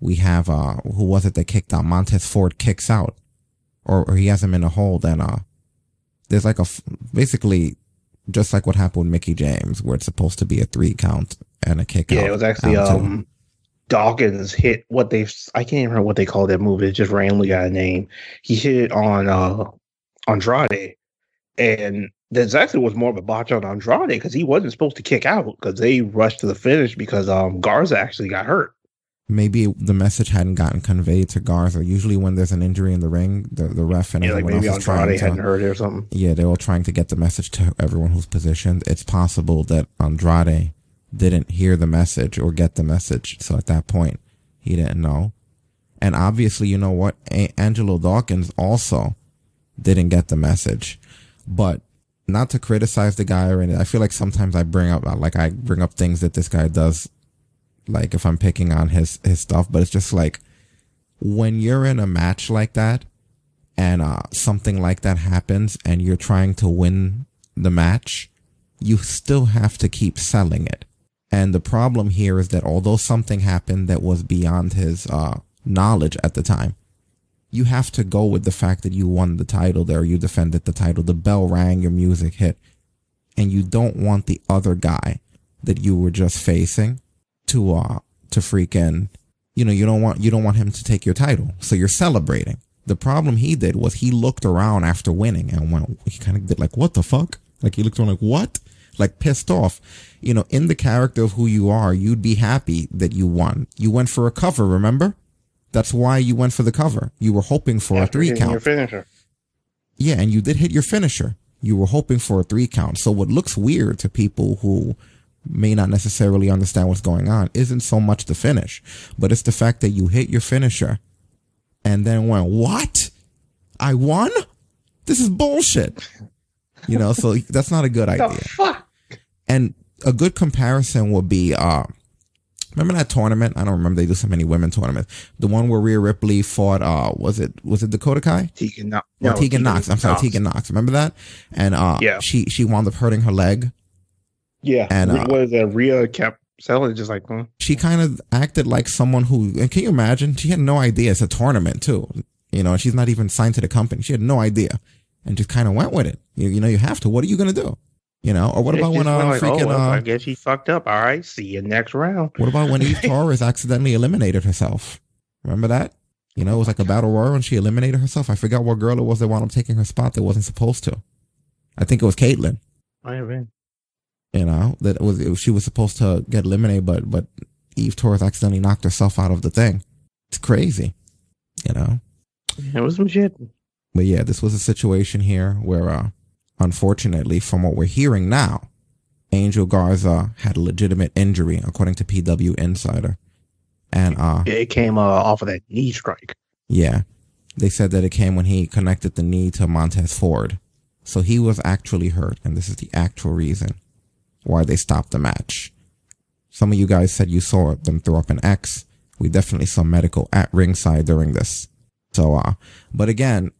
we have, who was it that kicked out? Montez Ford kicks out, or he has him in a hold. And there's like basically just like what happened with Mickie James, where it's supposed to be a 3 count and a kick out. Yeah, it was actually Dawkins hit I can't even remember what they called that move. It just randomly got a name. He hit it on Andrade. And this actually was more of a botch on Andrade because he wasn't supposed to kick out because they rushed to the finish because Garza actually got hurt. Maybe the message hadn't gotten conveyed to Garza. Usually when there's an injury in the ring, the ref and everyone else is trying to... Maybe Andrade hadn't heard it or something. Yeah, they're all trying to get the message to everyone who's positioned. It's possible that Andrade didn't hear the message or get the message. So at that point, he didn't know. And obviously, you know what? Angelo Dawkins also didn't get the message. But not to criticize the guy or anything. I feel like sometimes I bring up things that this guy does, like if I'm picking on his stuff, but it's just like when you're in a match like that and something like that happens and you're trying to win the match, you still have to keep selling it. And the problem here is that although something happened that was beyond his knowledge at the time, you have to go with the fact that you won the title there, you defended the title, the bell rang, your music hit, and you don't want the other guy that you were just facing to freaking, you know, you don't want him to take your title, so you're celebrating. The problem he did was he looked around after winning and went, he kind of did like, what the fuck? Like he looked around like, what? Like pissed off. You know, in the character of who you are, you'd be happy that you won. You went for a cover, remember? That's why you went for the cover. You were hoping for a 3-count. Your finisher. Yeah, and you did hit your finisher. You were hoping for a 3-count. So what looks weird to people who may not necessarily understand what's going on isn't so much the finish, but it's the fact that you hit your finisher and then went, what? I won? This is bullshit. You know, so that's not a good idea. The fuck? And a good comparison would be, remember that tournament? I don't remember. They do so many women tournaments. The one where Rhea Ripley fought, was it Dakota Kai? Tegan Knox. I'm sorry, Tegan Knox. Remember that? And yeah. she wound up hurting her leg. Yeah. And Rhea kept selling, just like, huh? She kind of acted like someone who, and can you imagine? She had no idea. It's a tournament too. You know, she's not even signed to the company. She had no idea. And just kind of went with it. You know, you have to. What are you going to do? You know, or what about when I guess she fucked up. All right, see you next round. What about when Eve Torres accidentally eliminated herself? Remember that? You know, it was like a battle royal and she eliminated herself. I forgot what girl it was that wound up taking her spot that wasn't supposed to. I think it was Caitlyn. I have been. You know, that was she was supposed to get eliminated, but Eve Torres accidentally knocked herself out of the thing. It's crazy. You know, it was some shit. But yeah, this was a situation here where, unfortunately, from what we're hearing now, Angel Garza had a legitimate injury, according to PW Insider. And it came off of that knee strike. Yeah. They said that it came when he connected the knee to Montez Ford. So he was actually hurt, and this is the actual reason why they stopped the match. Some of you guys said you saw them throw up an X. We definitely saw medical at ringside during this. So, but again,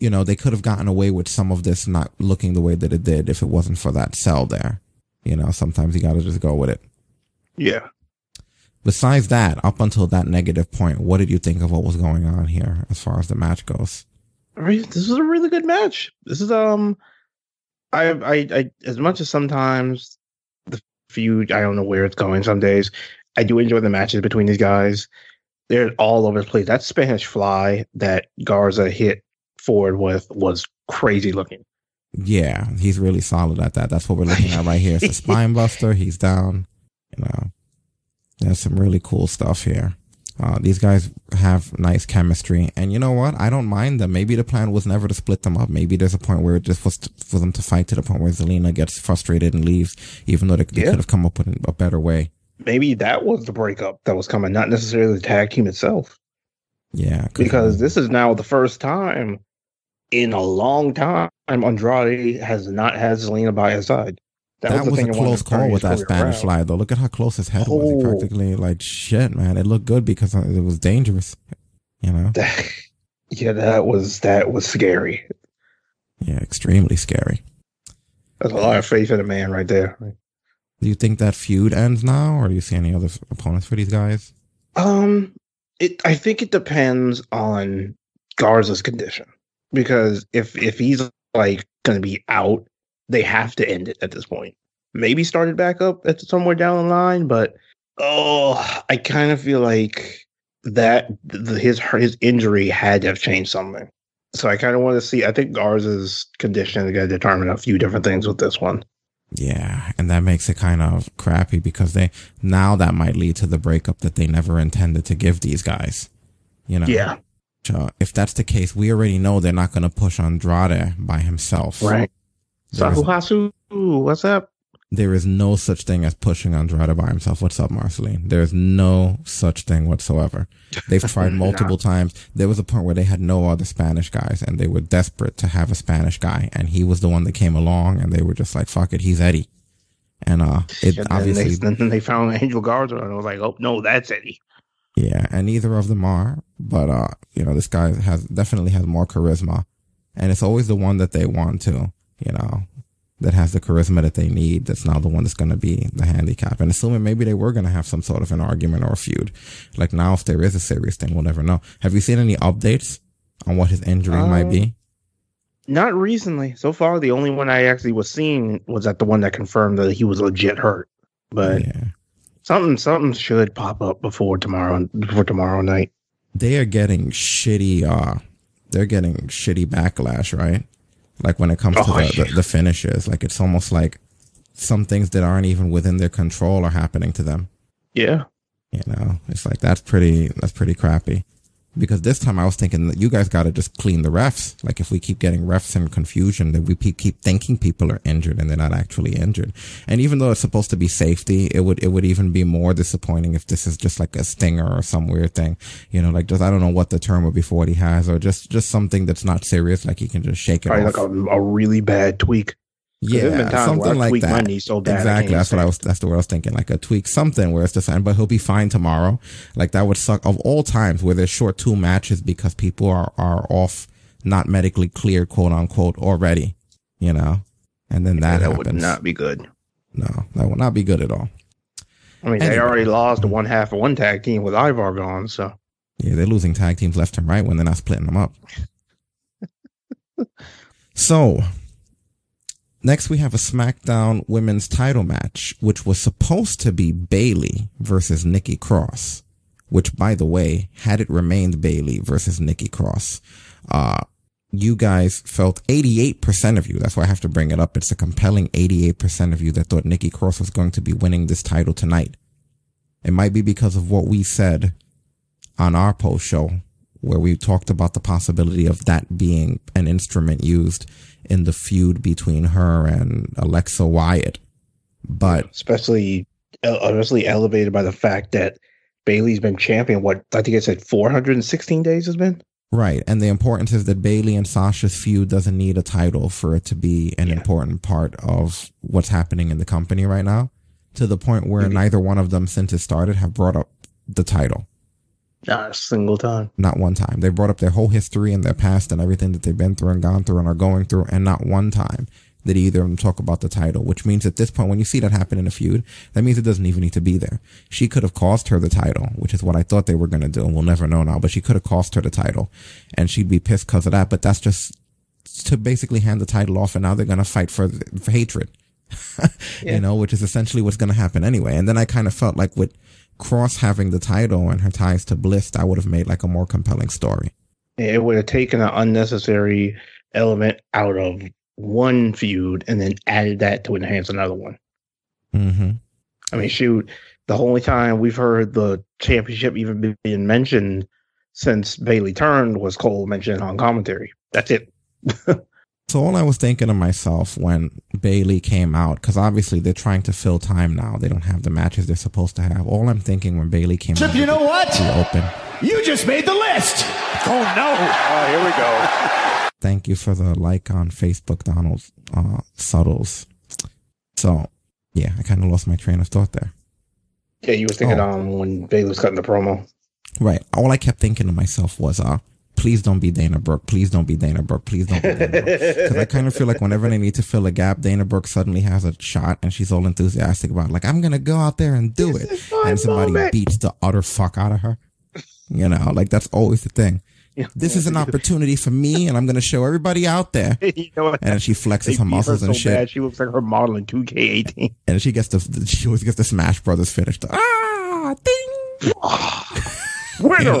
you know, they could have gotten away with some of this not looking the way that it did if it wasn't for that cell there. You know, sometimes you got to just go with it. Yeah. Besides that, up until that negative point, what did you think of what was going on here as far as the match goes? This was a really good match. This is, I as much as sometimes the feud, I don't know where it's going some days, I do enjoy the matches between these guys. They're all over the place. That Spanish fly that Garza hit Ford with was crazy looking. Yeah, he's really solid at that. That's what we're looking at right here. It's a spine buster. He's down. You know, there's some really cool stuff here. These guys have nice chemistry, and you know what? I don't mind them. Maybe the plan was never to split them up. Maybe there's a point where it just was for them to fight to the point where Zelina gets frustrated and leaves, even though they could have come up with a better way. Maybe that was the breakup that was coming, not necessarily the tag team itself. Yeah, because this is now the first time in a long time Andrade has not had Zelina by his side. That was a close call with that Spanish fly, though. Look at how close his head was. He practically like shit, man. It looked good because it was dangerous, you know. Yeah, that was scary. Yeah, extremely scary. That's a lot of faith in a man right there. Do you think that feud ends now, or do you see any other opponents for these guys? I think it depends on Garza's condition, because if he's like going to be out, they have to end it at this point. Maybe start it back up at somewhere down the line, but I kind of feel like that his injury had to have changed something. So I kind of want to see. I think Garza's condition is going to determine a few different things with this one. Yeah, and that makes it kind of crappy because that might lead to the breakup that they never intended to give these guys. You know? Yeah. If that's the case, we already know they're not going to push Andrade by himself. Right. Sakuhasu, what's up? There is no such thing as pushing Andrade by himself. What's up, Marceline? There is no such thing whatsoever. They've tried multiple times. There was a point where they had no other Spanish guys, and they were desperate to have a Spanish guy, and he was the one that came along, and they were just like, fuck it, he's Eddie. And obviously... Then they found Angel Garza, and I was like, oh, no, that's Eddie. Yeah, and neither of them are, but, you know, this guy definitely has more charisma, and it's always the one that they want to, you know... that has the charisma that they need, that's now the one that's going to be the handicap. And assuming maybe they were going to have some sort of an argument or a feud. Like now, if there is a serious thing, we'll never know. Have you seen any updates on what his injury might be? Not recently. So far, the only one I actually was seeing was that the one that confirmed that he was legit hurt. But yeah. something should pop up before tomorrow night. They are getting shitty, backlash, right? Like when it comes to the finishes, like it's almost like some things that aren't even within their control are happening to them. Yeah. You know, it's like, that's pretty crappy, because this time I was thinking that you guys got to just clean the refs. Like if we keep getting refs in confusion, then we keep thinking people are injured and they're not actually injured. And even though it's supposed to be safety, it would even be more disappointing if this is just like a stinger or some weird thing, you know, like just, I don't know what the term would be for what he has, or just something that's not serious. Like he can just shake it off. Probably like a really bad tweak. Yeah, something like that. So exactly. That's the word I was thinking. Like a tweak, something where it's the same, but he'll be fine tomorrow. Like that would suck of all times where there's short two matches because people are off, not medically clear, quote unquote, already, you know, and then that happens. That would not be good. No, that would not be good at all. I mean, anyway, they already lost one half of one tag team with Ivar gone. So yeah, they're losing tag teams left and right when they're not splitting them up. So. Next, we have a SmackDown women's title match, which was supposed to be Bayley versus Nikki Cross, which, by the way, had it remained Bayley versus Nikki Cross, you guys felt 88% of you. That's why I have to bring it up. It's a compelling 88% of you that thought Nikki Cross was going to be winning this title tonight. It might be because of what we said on our post show, where we talked about the possibility of that being an instrument used in the feud between her and Alexa Wyatt, but especially elevated by the fact that Bayley's been champion. What I think I said 416 days has been right. And the importance is that Bayley and Sasha's feud doesn't need a title for it to be an important part of what's happening in the company right now, to the point where neither one of them since it started have brought up the title. Not a single time. Not one time. They brought up their whole history and their past and everything that they've been through and gone through and are going through. And not one time did either of them talk about the title, which means at this point, when you see that happen in a feud, that means it doesn't even need to be there. She could have cost her the title, which is what I thought they were going to do. And we'll never know now, but she could have cost her the title and she'd be pissed because of that. But that's just to basically hand the title off. And now they're going to fight for hatred, you know, which is essentially what's going to happen anyway. And then I kind of felt like with Cross having the title and her ties to Bliss, that would have made like a more compelling story. It would have taken an unnecessary element out of one feud and then added that to enhance another one. Mm-hmm. I mean, shoot, the only time we've heard the championship even being mentioned since Bayley turned was Cole mentioned on commentary. That's it. So all I was thinking to myself when Bayley came out, because obviously they're trying to fill time now. They don't have the matches they're supposed to have. All I'm thinking when Bayley came out, you know what? Open. You just made the list. Oh no! Oh, here we go. Thank you for the like on Facebook, Donald Suttles. So yeah, I kind of lost my train of thought there. Yeah, you were thinking when Bayley was cutting the promo. Right. All I kept thinking to myself was please don't be Dana Brooke. Please don't be Dana Brooke. Please don't be Dana Brooke. Because I kind of feel like whenever they need to fill a gap, Dana Brooke suddenly has a shot and she's all enthusiastic about it. Like, I'm going to go out there and do it. And somebody beats the utter fuck out of her. You know, like that's always the thing. Yeah. This is an opportunity for me and I'm going to show everybody out there. You know what? And she flexes her muscles and shit. She looks like her model in 2K18. And she gets she always gets the Smash Brothers finish. Ding! Winner!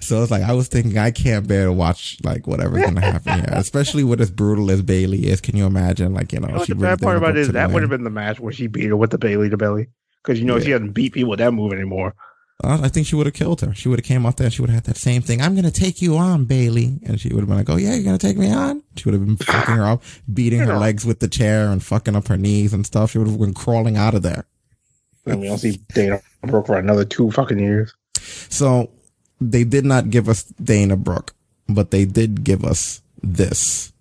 So it's like I was thinking I can't bear to watch like whatever's gonna happen here, especially with as brutal as Bayley is. Can you imagine? Like you know what the bad part about it is that would have been the match where she beat her with the Bayley to belly because you know she hasn't beat people with that move anymore. I think she would have killed her. She would have came out there and she would have had that same thing. I'm going to take you on, Bayley. And she would have been like, oh, yeah, you're going to take me on? She would have been fucking her up, beating her legs with the chair and fucking up her knees and stuff. She would have been crawling out of there. And we don't see Dana Brooke for another 2 fucking years. So they did not give us Dana Brooke, but they did give us this.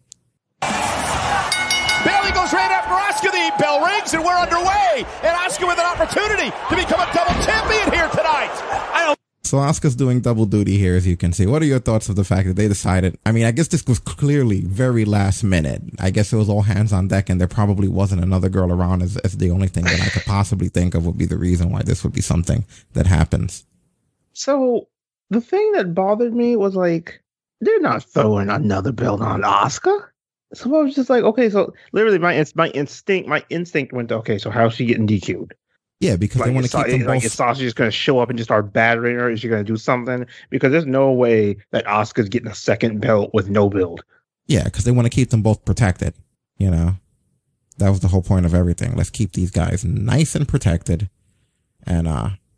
Bayley goes right after Asuka. The bell rings and we're underway. And Asuka with an opportunity to become a double champion here tonight. So Asuka's doing double duty here, as you can see. What are your thoughts of the fact that they decided? I mean, I guess this was clearly very last minute. I guess it was all hands on deck, and there probably wasn't another girl around. As the only thing that I could possibly think of would be the reason why this would be something that happens. So the thing that bothered me was like, they're not throwing another belt on Asuka. So I was just like, okay, so literally my instinct went to, okay, so how's she getting DQ'd? Yeah, because like they want to keep them both. Is Sasha just going to show up and just start battering her? Is she going to do something? Because there's no way that Asuka's getting a second belt with no build. Yeah, because they want to keep them both protected. You know, that was the whole point of everything. Let's keep these guys nice and protected, and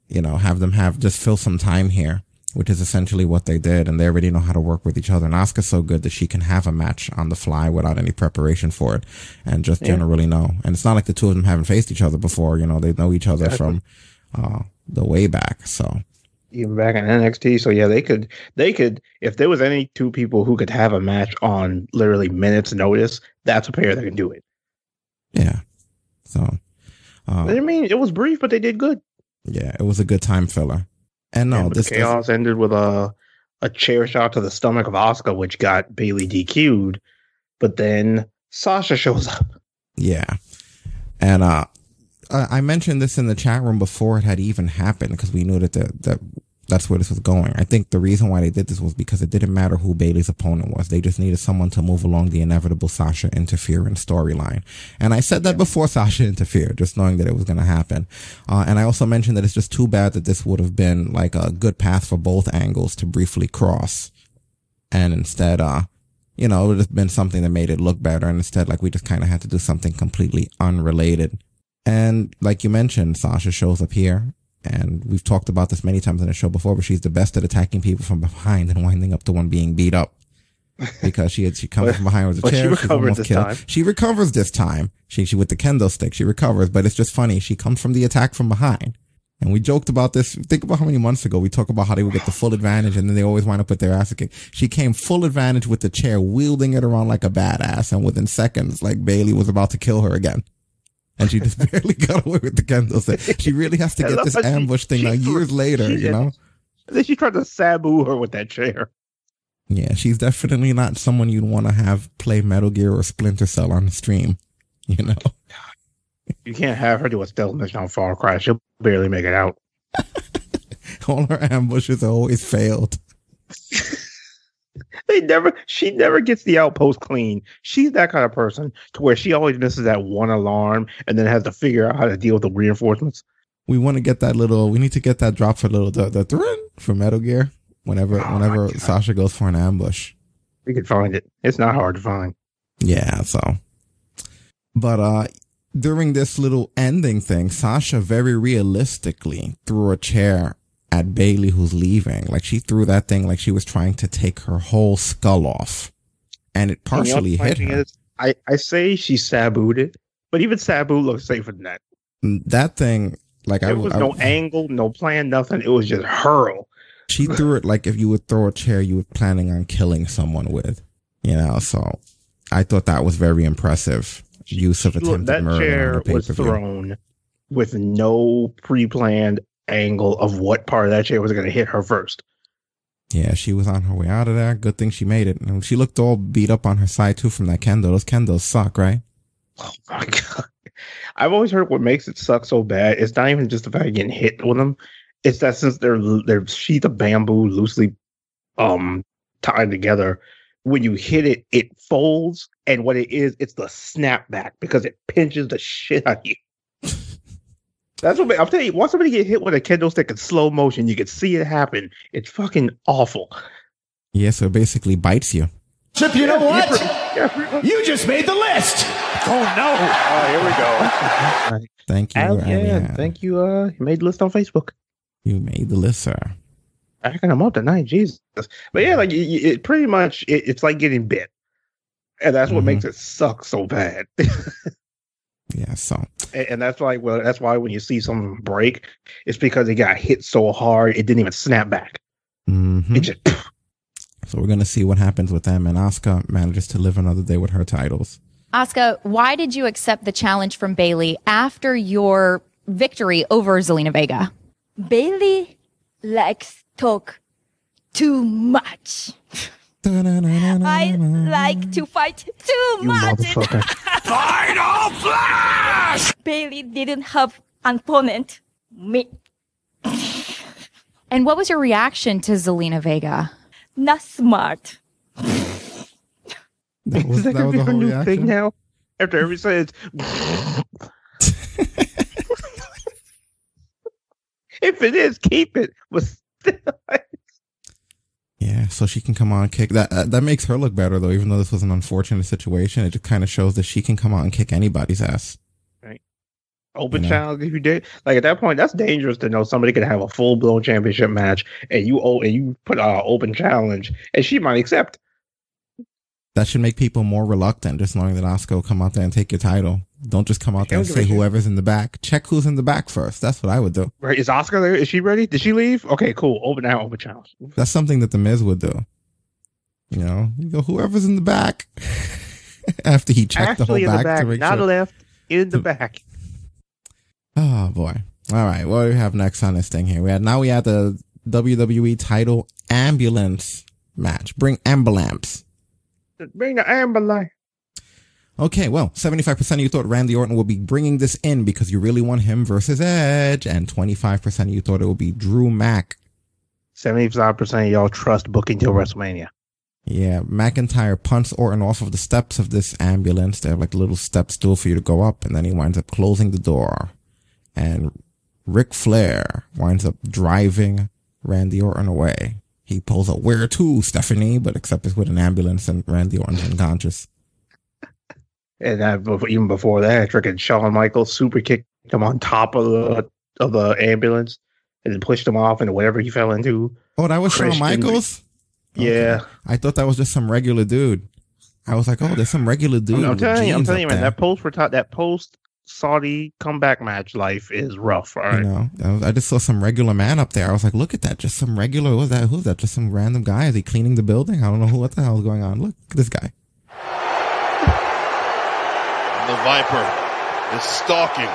you know, have them just fill some time here, which is essentially what they did. And they already know how to work with each other. And Asuka's so good that she can have a match on the fly without any preparation for it and just generally know. And it's not like the two of them haven't faced each other before. You know, they know each other from the way back. So even back in NXT. So yeah, they could, if there was any two people who could have a match on literally minutes notice, that's a pair that can do it. Yeah. So, I mean, it was brief, but they did good. Yeah. It was a good time filler. And no, this chaos ended with a chair shot to the stomach of Asuka, which got Bayley DQ'd. But then Sasha shows up. Yeah. And I mentioned this in the chat room before it had even happened, because we knew that that's where this was going. I think the reason why they did this was because it didn't matter who Bayley's opponent was. They just needed someone to move along the inevitable Sasha interference storyline. And I said that before Sasha interfered, just knowing that it was going to happen. And I also mentioned that it's just too bad that this would have been like a good path for both angles to briefly cross. And instead, you know, it would have been something that made it look better. And instead, like, we just kind of had to do something completely unrelated. And like you mentioned, Sasha shows up here. And we've talked about this many times on the show before, but she's the best at attacking people from behind and winding up the one being beat up, because she comes from behind with a chair. She recovers this time. She with the Kendo stick, she recovers, but it's just funny. She comes from the attack from behind. And we joked about this. Think about how many months ago we talked about how they would get the full advantage and then they always wind up with their ass kicked. She came full advantage with the chair, wielding it around like a badass. And within seconds, like, Bayley was about to kill her again. And she just barely got away with the Kendo stick. She really has to get this ambush thing now years later, you know? Then she tried to sabu her with that chair. Yeah, she's definitely not someone you'd want to have play Metal Gear or Splinter Cell on the stream, you know? You can't have her do a stealth mission on Far Cry. She'll barely make it out. All her ambushes always failed. She never gets the outpost clean. She's that kind of person to where she always misses that one alarm and then has to figure out how to deal with the reinforcements. We need to get that drop for the thrin for Metal Gear whenever Sasha goes for an ambush. We could find it. It's not hard to find. Yeah, so. But during this little ending thing, Sasha very realistically threw a chair at Bayley, who's leaving. Like, she threw that thing like she was trying to take her whole skull off, and it partially hit her. I say she sabued it, but even sabu looks safer than that. That thing, like, there was no angle, no plan, nothing. It was just hurl. She threw it like if you would throw a chair you were planning on killing someone with, you know. So I thought that was very impressive use of attempted murder. That chair was thrown with no pre-planned angle of what part of that chair was going to hit her first. Yeah, she was on her way out of there. Good thing she made it. And she looked all beat up on her side too from that Kendo. Those Kendos suck, right? Oh my god! I've always heard what makes it suck so bad. It's not even just the fact of getting hit with them. It's that since they're sheath of bamboo loosely tied together, when you hit it, it folds, and what it is, it's the snapback because it pinches the shit out of you. That's what I'm telling you. Once somebody get hit with a Kendo stick in slow motion, you can see it happen. It's fucking awful. Yeah, so it basically bites you. Chip, you know what? You just made the list. Oh no! Oh, here we go. Thank you. Yeah, thank you. You made the list on Facebook. You made the list, sir. I'm all denying Jesus. But yeah, like it pretty much, it's like getting bit. And that's what makes it suck so bad. Yeah, so. And that's like, well, that's why when you see someone break, it's because it got hit so hard, it didn't even snap back. Mm-hmm. It just, so we're going to see what happens with them. And Asuka manages to live another day with her titles. Asuka, why did you accept the challenge from Bayley after your victory over Zelina Vega? Bayley likes talk too much. I like to fight too much. Final Flash! Bayley didn't have an opponent. Me. And what was your reaction to Zelina Vega? Not smart. That was the whole new reaction thing now. After every sentence, if it is, keep it. Yeah, so she can come out and kick. That makes her look better, though. Even though this was an unfortunate situation, it just kind of shows that she can come out and kick anybody's ass. Right. Open challenge, if you did. Like at that point, that's dangerous to know somebody could have a full blown championship match, and you put out an open challenge, and she might accept. That should make people more reluctant, just knowing that Asuka will come out there and take your title. Don't just come out there and say whoever's in the back. Check who's in the back first. That's what I would do. Right? Is Asuka there? Is she ready? Did she leave? Okay, cool. Open challenge. That's something that The Miz would do. You know, you go whoever's in the back after he checked the whole back. Not left, in the back. Oh boy! All right, what do we have next on this thing here? We had the WWE title ambulance match. Bring ambulance. Bring the ambulance. Okay, well, 75% of you thought Randy Orton would be bringing this in because you really want him versus Edge, and 25% of you thought it would be Drew Mac. 75% of y'all trust booking till WrestleMania. Yeah, McIntyre punts Orton off of the steps of this ambulance. They have like a little step stool for you to go up, and then he winds up closing the door. And Ric Flair winds up driving Randy Orton away. He pulls a where to, Stephanie, but except it's with an ambulance and Randy Orton's unconscious. And even before that, freaking Shawn Michaels super kicked him on top of the ambulance and then pushed him off into whatever he fell into. Oh, that was Christian. Shawn Michaels? Yeah. Okay. I thought that was just some regular dude. I was like, oh, there's some regular dude. I'm telling you, man, that post Saudi comeback match life is rough. All right. You know, I just saw some regular man up there. I was like, look at that. Just some regular. Who's that? Just some random guy. Is he cleaning the building? I don't know what the hell is going on. Look at this guy. The Viper is stalking.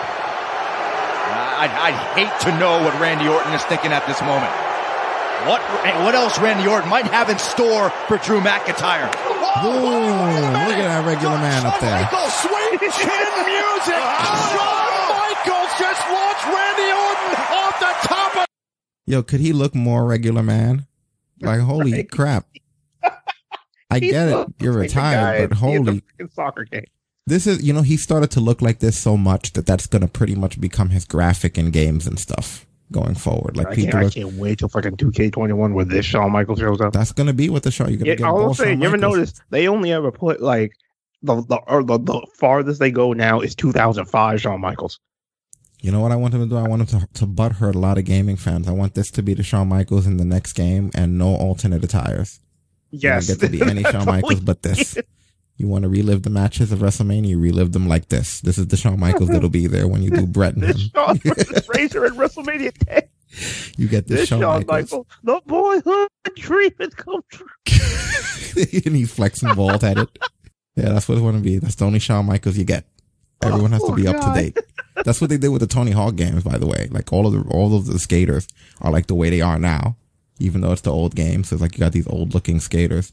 I'd hate to know what Randy Orton is thinking at this moment. What else Randy Orton might have in store for Drew McIntyre? Whoa, look at that regular man up there. Sweet chin music. Shawn Michaels just launched Randy Orton off the top of... Yo, could he look more regular man? Like, holy crap. I get it. You're retired, but holy... soccer game. This is, you know, he started to look like this so much that's going to pretty much become his graphic in games and stuff going forward. Like I can't wait till fucking 2K21 where this Shawn Michaels shows up. That's going to be what the show. You're going to get all Shawn Michaels. You ever notice they only ever put like the farthest they go now is 2005 Shawn Michaels. You know what I want him to do? I want him to butthurt a lot of gaming fans. I want this to be the Shawn Michaels in the next game and no alternate attires. Yes. You don't get to be any Shawn Michaels but this. You want to relive the matches of WrestleMania, you relive them like this. This is the Shawn Michaels that'll be there when you do Bret and him. This Shawn versus Razor at WrestleMania 10. You get this Shawn Michaels. The boyhood dream has come true. And he flexing bald at it. Yeah, that's what it want to be. That's the only Shawn Michaels you get. Everyone has to be up to date. That's what they did with the Tony Hawk games, by the way. Like all of the skaters are like the way they are now, even though it's the old game. So it's like you got these old looking skaters.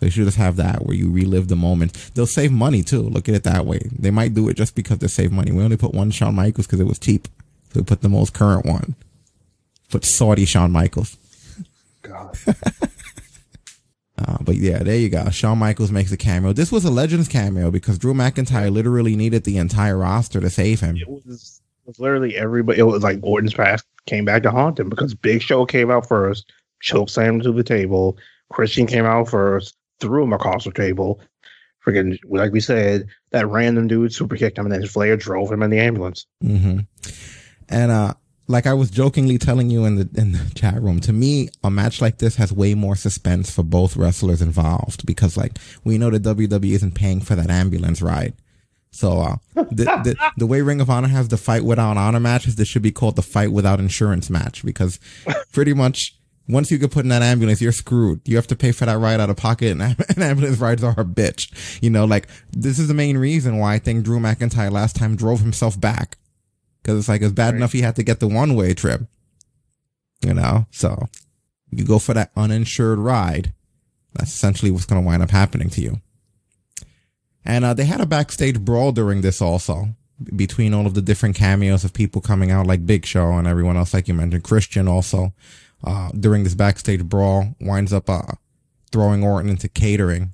They should just have that where you relive the moment. They'll save money, too. Look at it that way. They might do it just because they save money. We only put one Shawn Michaels because it was cheap. So we put the most current one. Put Saudi Shawn Michaels. God. But yeah, there you go. Shawn Michaels makes a cameo. This was a Legends cameo because Drew McIntyre literally needed the entire roster to save him. It was literally everybody. It was like Orton's past came back to haunt him because Big Show came out first, choked Sam to the table. Christian came out first. Threw him across the table. Freaking, like we said, that random dude super kicked him and then his Flair drove him in the ambulance. Mm-hmm. And like I was jokingly telling you in the chat room, to me, a match like this has way more suspense for both wrestlers involved, because like we know that WWE isn't paying for that ambulance ride. So the way Ring of Honor has the fight without honor matches, this should be called the fight without insurance match, because pretty much once you get put in that ambulance, you're screwed. You have to pay for that ride out of pocket, and ambulance rides are a bitch. You know, like this is the main reason why I think Drew McIntyre last time drove himself back, because it's like it's bad enough he had to get the one way trip. You know, so you go for that uninsured ride. That's essentially what's going to wind up happening to you. And they had a backstage brawl during this also, between all of the different cameos of people coming out, like Big Show and everyone else, like you mentioned. Christian also, during this backstage brawl, winds up throwing Orton into catering.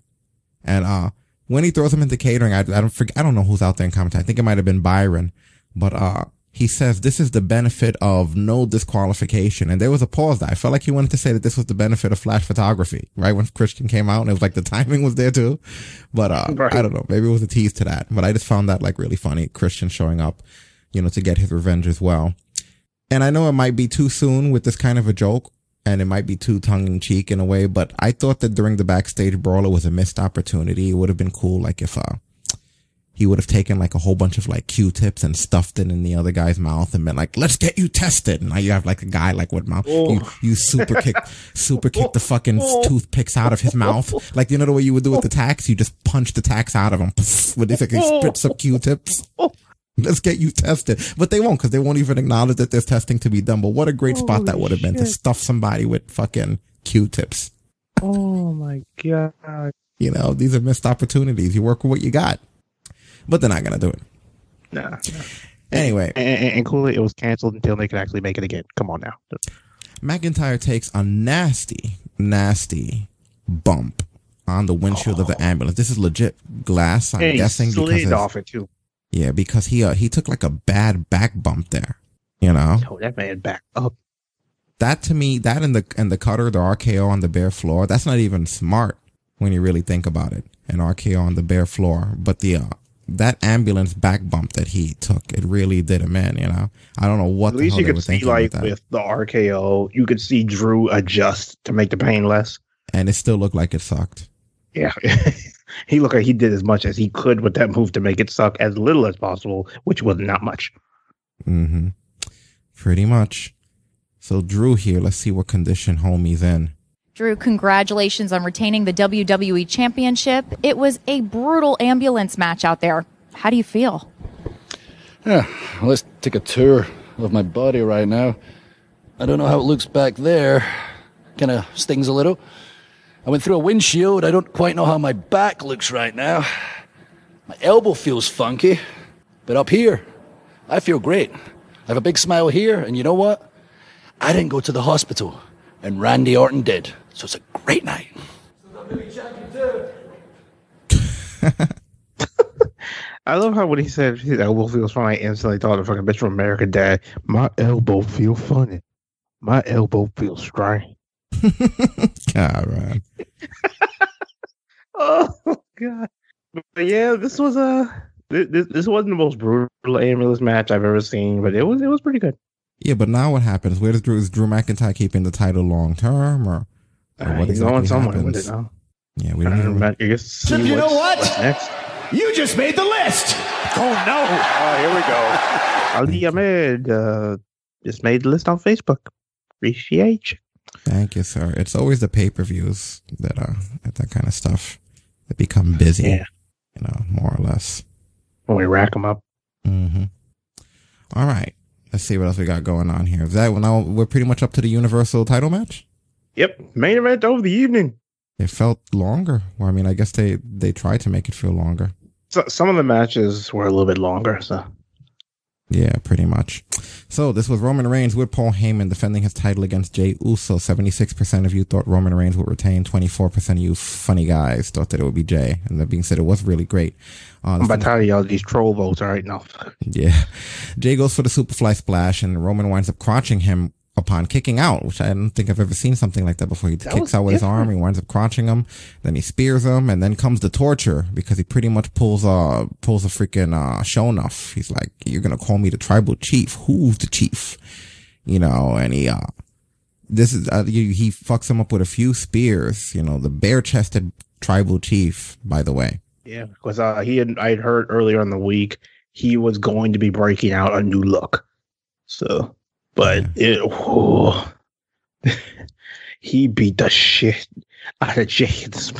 And when he throws him into catering, I don't know who's out there in commentary. I think it might have been Byron. But he says, this is the benefit of no disqualification. And there was a pause there. I felt like he wanted to say that this was the benefit of flash photography, right? When Christian came out, and it was like the timing was there too. But I don't know. Maybe it was a tease to that. But I just found that like really funny. Christian showing up, you know, to get his revenge as well. And I know it might be too soon with this kind of a joke, and it might be too tongue-in-cheek in a way, but I thought that during the backstage brawl, it was a missed opportunity. It would have been cool, like, if he would have taken like a whole bunch of like Q-tips and stuffed it in the other guy's mouth and been like, let's get you tested. And now you have like a guy like with mouth. Oh. You super kick the fucking toothpicks out of his mouth. Like, you know, the way you would do with the tacks, you just punch the tacks out of him with these like spits up Q-tips. Let's get you tested. But they won't, because they won't even acknowledge that there's testing to be done. But what a great spot that would have been, to stuff somebody with fucking Q-tips. Oh my God. You know, these are missed opportunities. You work with what you got. But they're not going to do it. Nah. Anyway. And coolly, it was canceled until they could actually make it again. Come on now. McIntyre takes a nasty, nasty bump on the windshield of the ambulance. This is legit glass, I'm guessing. He slid off it, too. Yeah, because he took like a bad back bump there, you know? Oh, that man back up. That to me, that and the cutter, the RKO on the bare floor, that's not even smart when you really think about it. An RKO on the bare floor. But the... that ambulance back bump that he took, it really did him in, you know? I don't know what the hell they were thinking. At least you could see, like, with the RKO, you could see Drew adjust to make the pain less. And it still looked like it sucked. Yeah. He looked like he did as much as he could with that move to make it suck as little as possible, which was not much. Mm-hmm. Pretty much. So Drew here, let's see what condition homie's in. Drew, congratulations on retaining the WWE Championship. It was a brutal ambulance match out there. How do you feel? Yeah, let's take a tour of my body right now. I don't know how it looks back there. Kind of stings a little. I went through a windshield. I don't quite know how my back looks right now. My elbow feels funky. But up here, I feel great. I have a big smile here. And you know what? I didn't go to the hospital. And Randy Orton did. So it's a great night. I love how when he said his elbow feels funny, I instantly thought of fucking bitch from America Dad. My elbow feel funny. My elbow feels strange. God, right. Oh God. But yeah, this was this wasn't the most brutal ambulance match I've ever seen, but it was pretty good. Yeah, but now what happens? Where does Drew, is Drew McIntyre keeping the title long term, or what he's exactly going somewhere happens? With it now. Yeah, we don't know. You know what? Next. You just made the list. Oh no! Oh, here we go. Ali Ahmed just made the list on Facebook. Appreciate you. Thank you, sir. It's always the pay-per-views that kind of stuff that become busy, you know, more or less. When we rack them up. Mm-hmm. All right. Let's see what else we got going on here. Is that now we're pretty much up to the Universal title match? Yep. Main event over the evening. It felt longer. Well, I mean, I guess they tried to make it feel longer. So, some of the matches were a little bit longer, so. Yeah, pretty much. So this was Roman Reigns with Paul Heyman defending his title against Jey Uso. 76% of you thought Roman Reigns would retain. 24% of you funny guys thought that it would be Jey. And that being said, it was really great. I'm about tired of y'all these troll votes right now. Yeah. Jey goes for the Superfly Splash, and Roman winds up crotching him upon kicking out, which I don't think I've ever seen something like that before. He kicks out with his arm, he winds up crotching him, then he spears him, and then comes the torture, because he pretty much pulls a freaking Shonuff. He's like, you're gonna call me the tribal chief. Who's the chief? you know, and he, this is, he fucks him up with a few spears, you know, the bare chested tribal chief, by the way. Yeah, because I had heard earlier in the week he was going to be breaking out a new look. So, but he beat the shit out of James.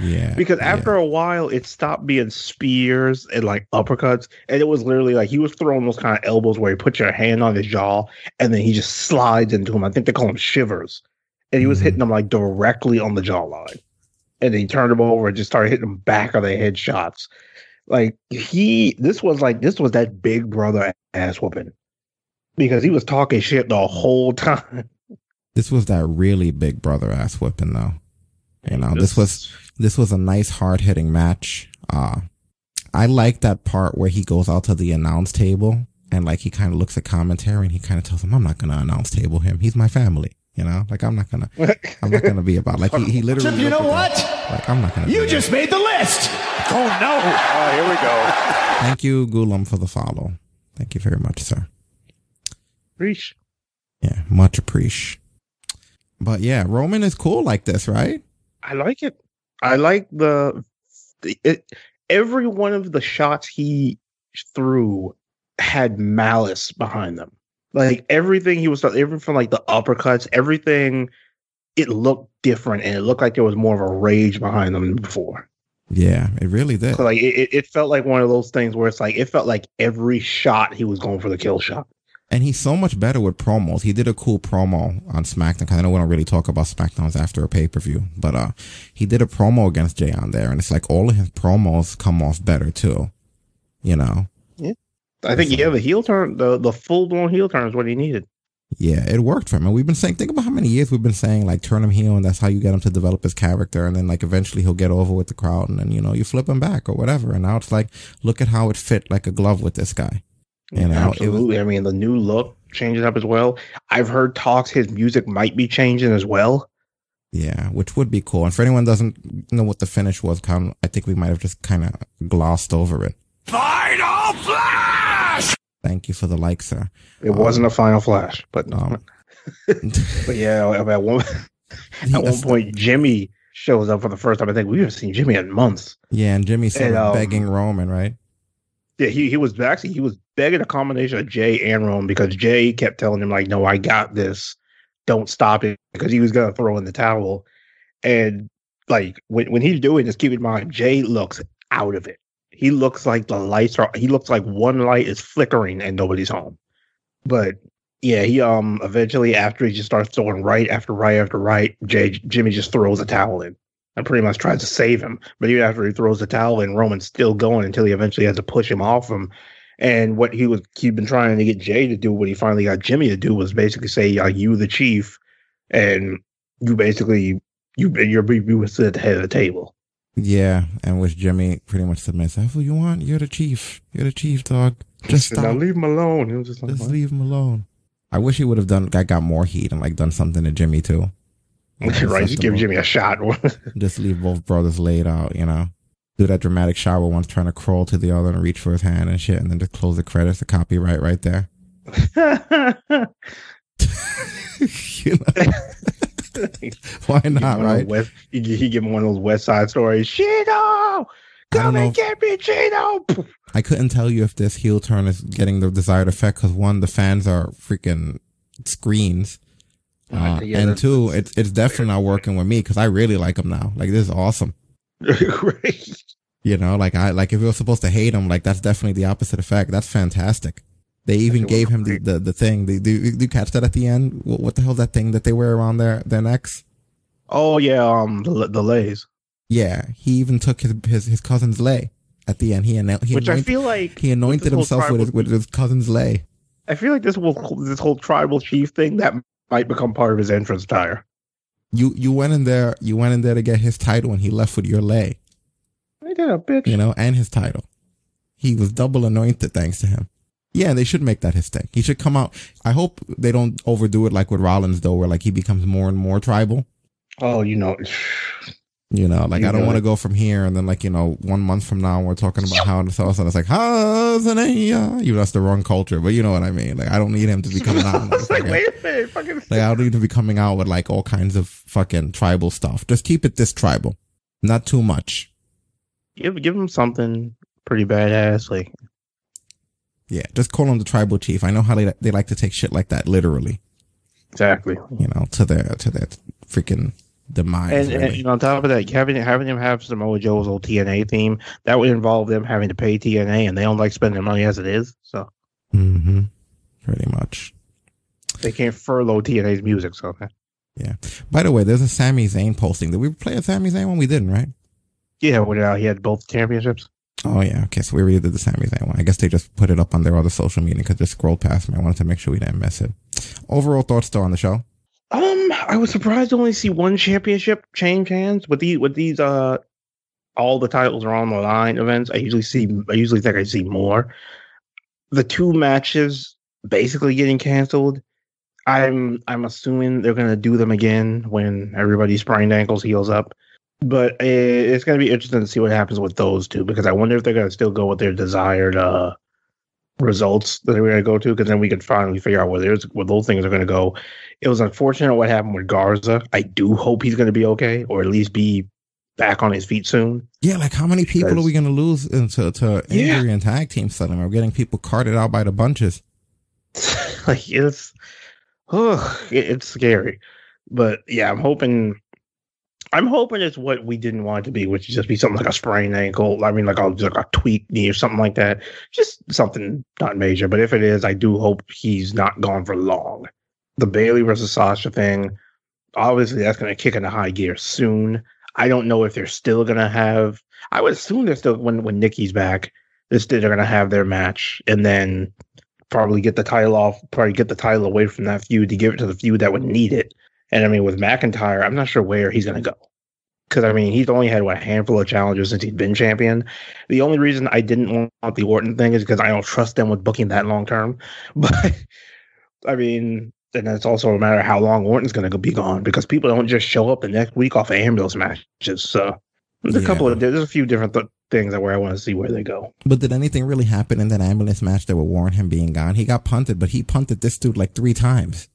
Yeah, because after a while, it stopped being spears and like uppercuts, and it was literally like he was throwing those kind of elbows where he put your hand on his jaw, and then he just slides into him. I think they call him shivers, and he was hitting them like directly on the jawline, and then he turned him over and just started hitting them back on their headshots. Like this was that big brother ass whooping, because he was talking shit the whole time. This was that really big brother ass whooping, though. You know, this was a nice hard hitting match. I like that part where he goes out to the announce table and like he kind of looks at commentary and he kind of tells him, "I'm not gonna announce table him. He's my family." You know, like I'm not gonna be about like he literally. You know what? Like I'm not gonna. You just made the list. Oh no! Oh, here we go. Thank you, Gulam, for the follow. Thank you very much, sir. Preach. Yeah, much appreciate. But yeah, Roman is cool like this, right? I like it. I like every one of the shots he threw had malice behind them. Like everything he was, everything from like the uppercuts, everything, it looked different and it looked like there was more of a rage behind them than before. Yeah, it really did. So like it felt like one of those things where it's like, it felt like every shot he was going for the kill shot. And he's so much better with promos. He did a cool promo on SmackDown, because I know we don't really talk about SmackDowns after a pay-per-view, but he did a promo against Jay on there, and it's like all of his promos come off better too, you know? Yeah. I think, the heel turn, the full-blown heel turn is what he needed. Yeah, it worked for him. And we've been saying, think about how many years we've been saying, like, turn him heel, and that's how you get him to develop his character, and then, like, eventually he'll get over with the crowd, and then, you know, you flip him back or whatever. And now it's like, look at how it fit like a glove with this guy. You know, absolutely. I mean, the new look changes up as well. I've heard talks his music might be changing as well. Yeah, which would be cool. And for anyone who doesn't know what the finish was, I think we might have just kind of glossed over it. Final Flash! Thank you for the like, sir. It wasn't a Final Flash, but but yeah, at one point, Jimmy shows up for the first time. I think we haven't seen Jimmy in months. Yeah, and Jimmy's sort of begging Roman, right? Yeah, he was begging a combination of Jay and Rome, because Jay kept telling him like, "No, I got this. Don't stop it," because he was gonna throw in the towel. And like when he's doing this, keep in mind Jay looks out of it. He looks like he looks like one light is flickering and nobody's home. But yeah, he eventually, after he just starts throwing right after right, Jimmy just throws a towel in. I pretty much tried to save him, but even after he throws the towel in, Roman's still going until he eventually has to push him off him. And what he'd been trying to get Jay to do, what he finally got Jimmy to do, was basically say, "Are you the chief?" And you basically you would sit at the head of the table. Yeah, and which Jimmy pretty much submits. "That's what you want. You're the chief. You're the chief, dog. Just stop. Now leave him alone." He was just like, "Just leave him alone." I wish he would have got more heat and like done something to Jimmy too. Right, just give Jimmy a shot. Just leave both brothers laid out, you know. Do that dramatic shot where one's trying to crawl to the other and reach for his hand and shit, and then just close the credits, the copyright right there. You know? Why not, right? He give him one of those West Side Stories. "Chino! Come and get me, Chino!" I couldn't tell you if this heel turn is getting the desired effect, because one, the fans are freaking screens. And two, it's definitely not working with me, because I really like him now. Like, this is awesome. Great. You know, like if we were supposed to hate him, like that's definitely the opposite effect. That's fantastic. They even gave him the thing. Do you catch that at the end? What the hell is that thing that they wear around their necks? Oh yeah, the lays. Yeah, he even took his cousin's lay at the end. He anointed himself with his cousin's lay. I feel like this whole tribal chief thing that might become part of his entrance attire. You went in there to get his title, and he left with your lay. I did a bitch. You know, and his title. He was double anointed thanks to him. Yeah, they should make that his thing. He should come out. I hope they don't overdo it like with Rollins, though, where like he becomes more and more tribal. Oh, you know, You know, like, I don't want to go from here and then, like, you know, 1 month from now we're talking about how and so on. It's like, you know, that's the wrong culture, but you know what I mean. Like, I don't need him to be coming out. I don't need to be coming out with like all kinds of fucking tribal stuff. Just keep it this tribal, not too much. Give him something pretty badass, like. Yeah, just call him the tribal chief. I know how they like to take shit like that literally. Exactly. You know, to their freaking. Demise, and on top of that, having them have Samoa Joe's old TNA theme, that would involve them having to pay TNA, and they don't like spending money as it is. So, pretty much, they can't furlough TNA's music. So, yeah. By the way, there's a Sami Zayn posting. Did we play a Sami Zayn one? We didn't, right? Yeah, he had both championships. Oh yeah. Okay, so we already did the Sami Zayn one. I guess they just put it up on their other social media because they scrolled past me. I wanted to make sure we didn't miss it. Overall thoughts still on the show. I was surprised to only see one championship change hands with these all the titles are on the line events. I usually think I see more. The two matches basically getting canceled. I'm assuming they're gonna do them again when everybody's sprained ankles heals up. But it's gonna be interesting to see what happens with those two because I wonder if they're gonna still go with their desired results that we're going to go to because then we could finally figure out where those things are going to go. It was unfortunate what happened with Garza. I do hope he's going to be okay or at least be back on his feet soon. Yeah, like how many people are we going to lose to injury and tag team suddenly? We're getting people carted out by the bunches. Like it's scary. But yeah, I'm hoping it's what we didn't want it to be, which would just be something like a sprained ankle. I mean, like a tweaked knee or something like that. Just something not major. But if it is, I do hope he's not gone for long. The Bayley versus Sasha thing, obviously that's going to kick into high gear soon. I don't know if they're still going to have... I would assume they're still, when Nikki's back, they're going to have their match and then probably get the title off, probably get the title away from that feud to give it to the feud that would need it. And I mean, with McIntyre, I'm not sure where he's going to go. Because, I mean, he's only had, a handful of challenges since he's been champion. The only reason I didn't want the Orton thing is because I don't trust them with booking that long term. But, I mean, and it's also a matter of how long Orton's going to be gone. Because people don't just show up the next week off of ambulance matches. So, there's a few different things where I want to see where they go. But did anything really happen in that ambulance match that would warrant him being gone? He got punted, but he punted this dude 3 times.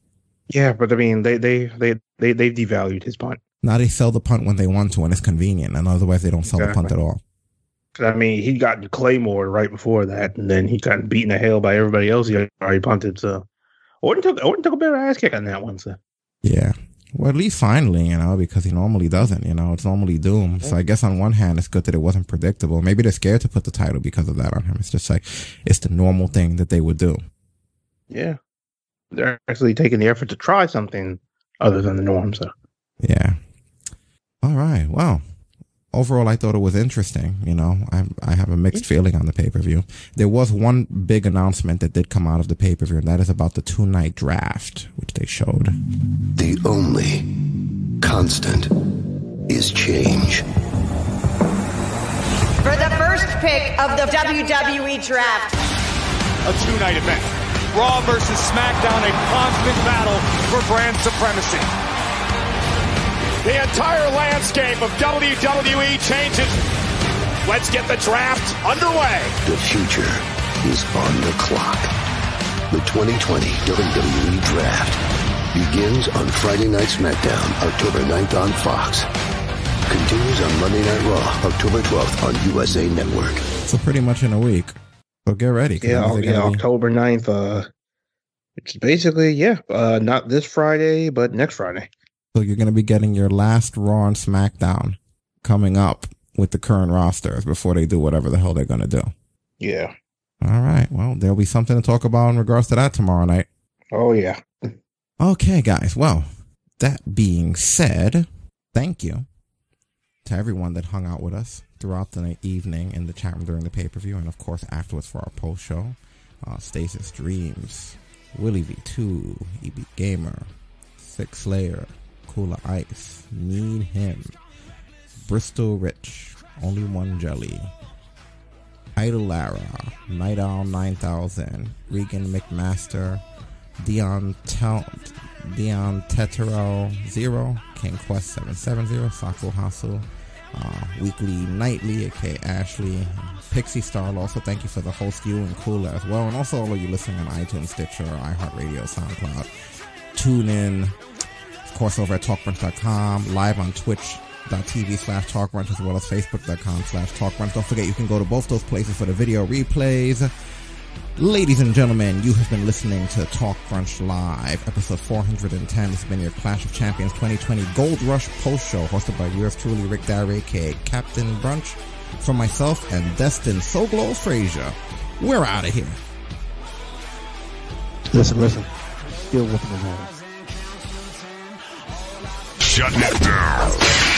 Yeah, but I mean, they've devalued his punt. Now they sell the punt when they want to, and it's convenient, and otherwise they don't sell the punt at all. I mean, he got Claymore right before that, and then he got beaten to hell by everybody else. He already punted, so Orton took a better ass kick on that one. So yeah, well, at least finally, because he normally doesn't. It's normally Doom. So I guess on one hand, it's good that it wasn't predictable. Maybe they're scared to put the title because of that on him. It's just it's the normal thing that they would do. Yeah. They're actually taking the effort to try something other than the norm. So, yeah. All right. Well, overall, I thought it was interesting. I have a mixed feeling on the pay-per-view. There was one big announcement that did come out of the pay-per-view, and that is about the 2-night draft, which they showed. The only constant is change. For the first pick of the WWE draft, a 2-night event. Raw versus SmackDown, a constant battle for brand supremacy. The entire landscape of WWE changes. Let's get the draft underway. The future is on the clock. The 2020 WWE Draft begins on Friday Night SmackDown, October 9th on Fox. Continues on Monday Night Raw, October 12th on USA Network. So pretty much in a week. So get ready. Yeah, October 9th. Which is basically, not this Friday, but next Friday. So you're going to be getting your last Raw and SmackDown coming up with the current rosters before they do whatever the hell they're going to do. Yeah. All right. Well, there'll be something to talk about in regards to that tomorrow night. Oh, yeah. Okay, guys. Well, that being said, thank you to everyone that hung out with us throughout the evening in the chat room during the pay-per-view, and of course afterwards for our post show. Stasis Dreams, Willie V2, EB Gamer, Six Slayer, Cooler Ice, Need Him, Bristol Rich, Only One Jelly, Idolara, Night Owl 9000, Regan McMaster, Dion Tetero 0, King Quest 770, Saku Hasu, weekly, nightly, okay, Ashley, Pixie Star. Also, thank you for the host, you and Kula as well. And also all of you listening on iTunes, Stitcher, iHeartRadio, SoundCloud. Tune in, of course, over at TalkBrunch.com, live on Twitch.tv/TalkBrunch, as well as Facebook.com/TalkBrunch. Don't forget, you can go to both those places for the video replays. Ladies and gentlemen, you have been listening to Talk Crunch Live, episode 410. It's been your Clash of Champions 2020 Gold Rush post show, hosted by yours truly, Rick Darake, Captain Brunch, from myself and Destin Soglo Frazier. We're out of here. Listen. Still whipping the hands. Shut it down.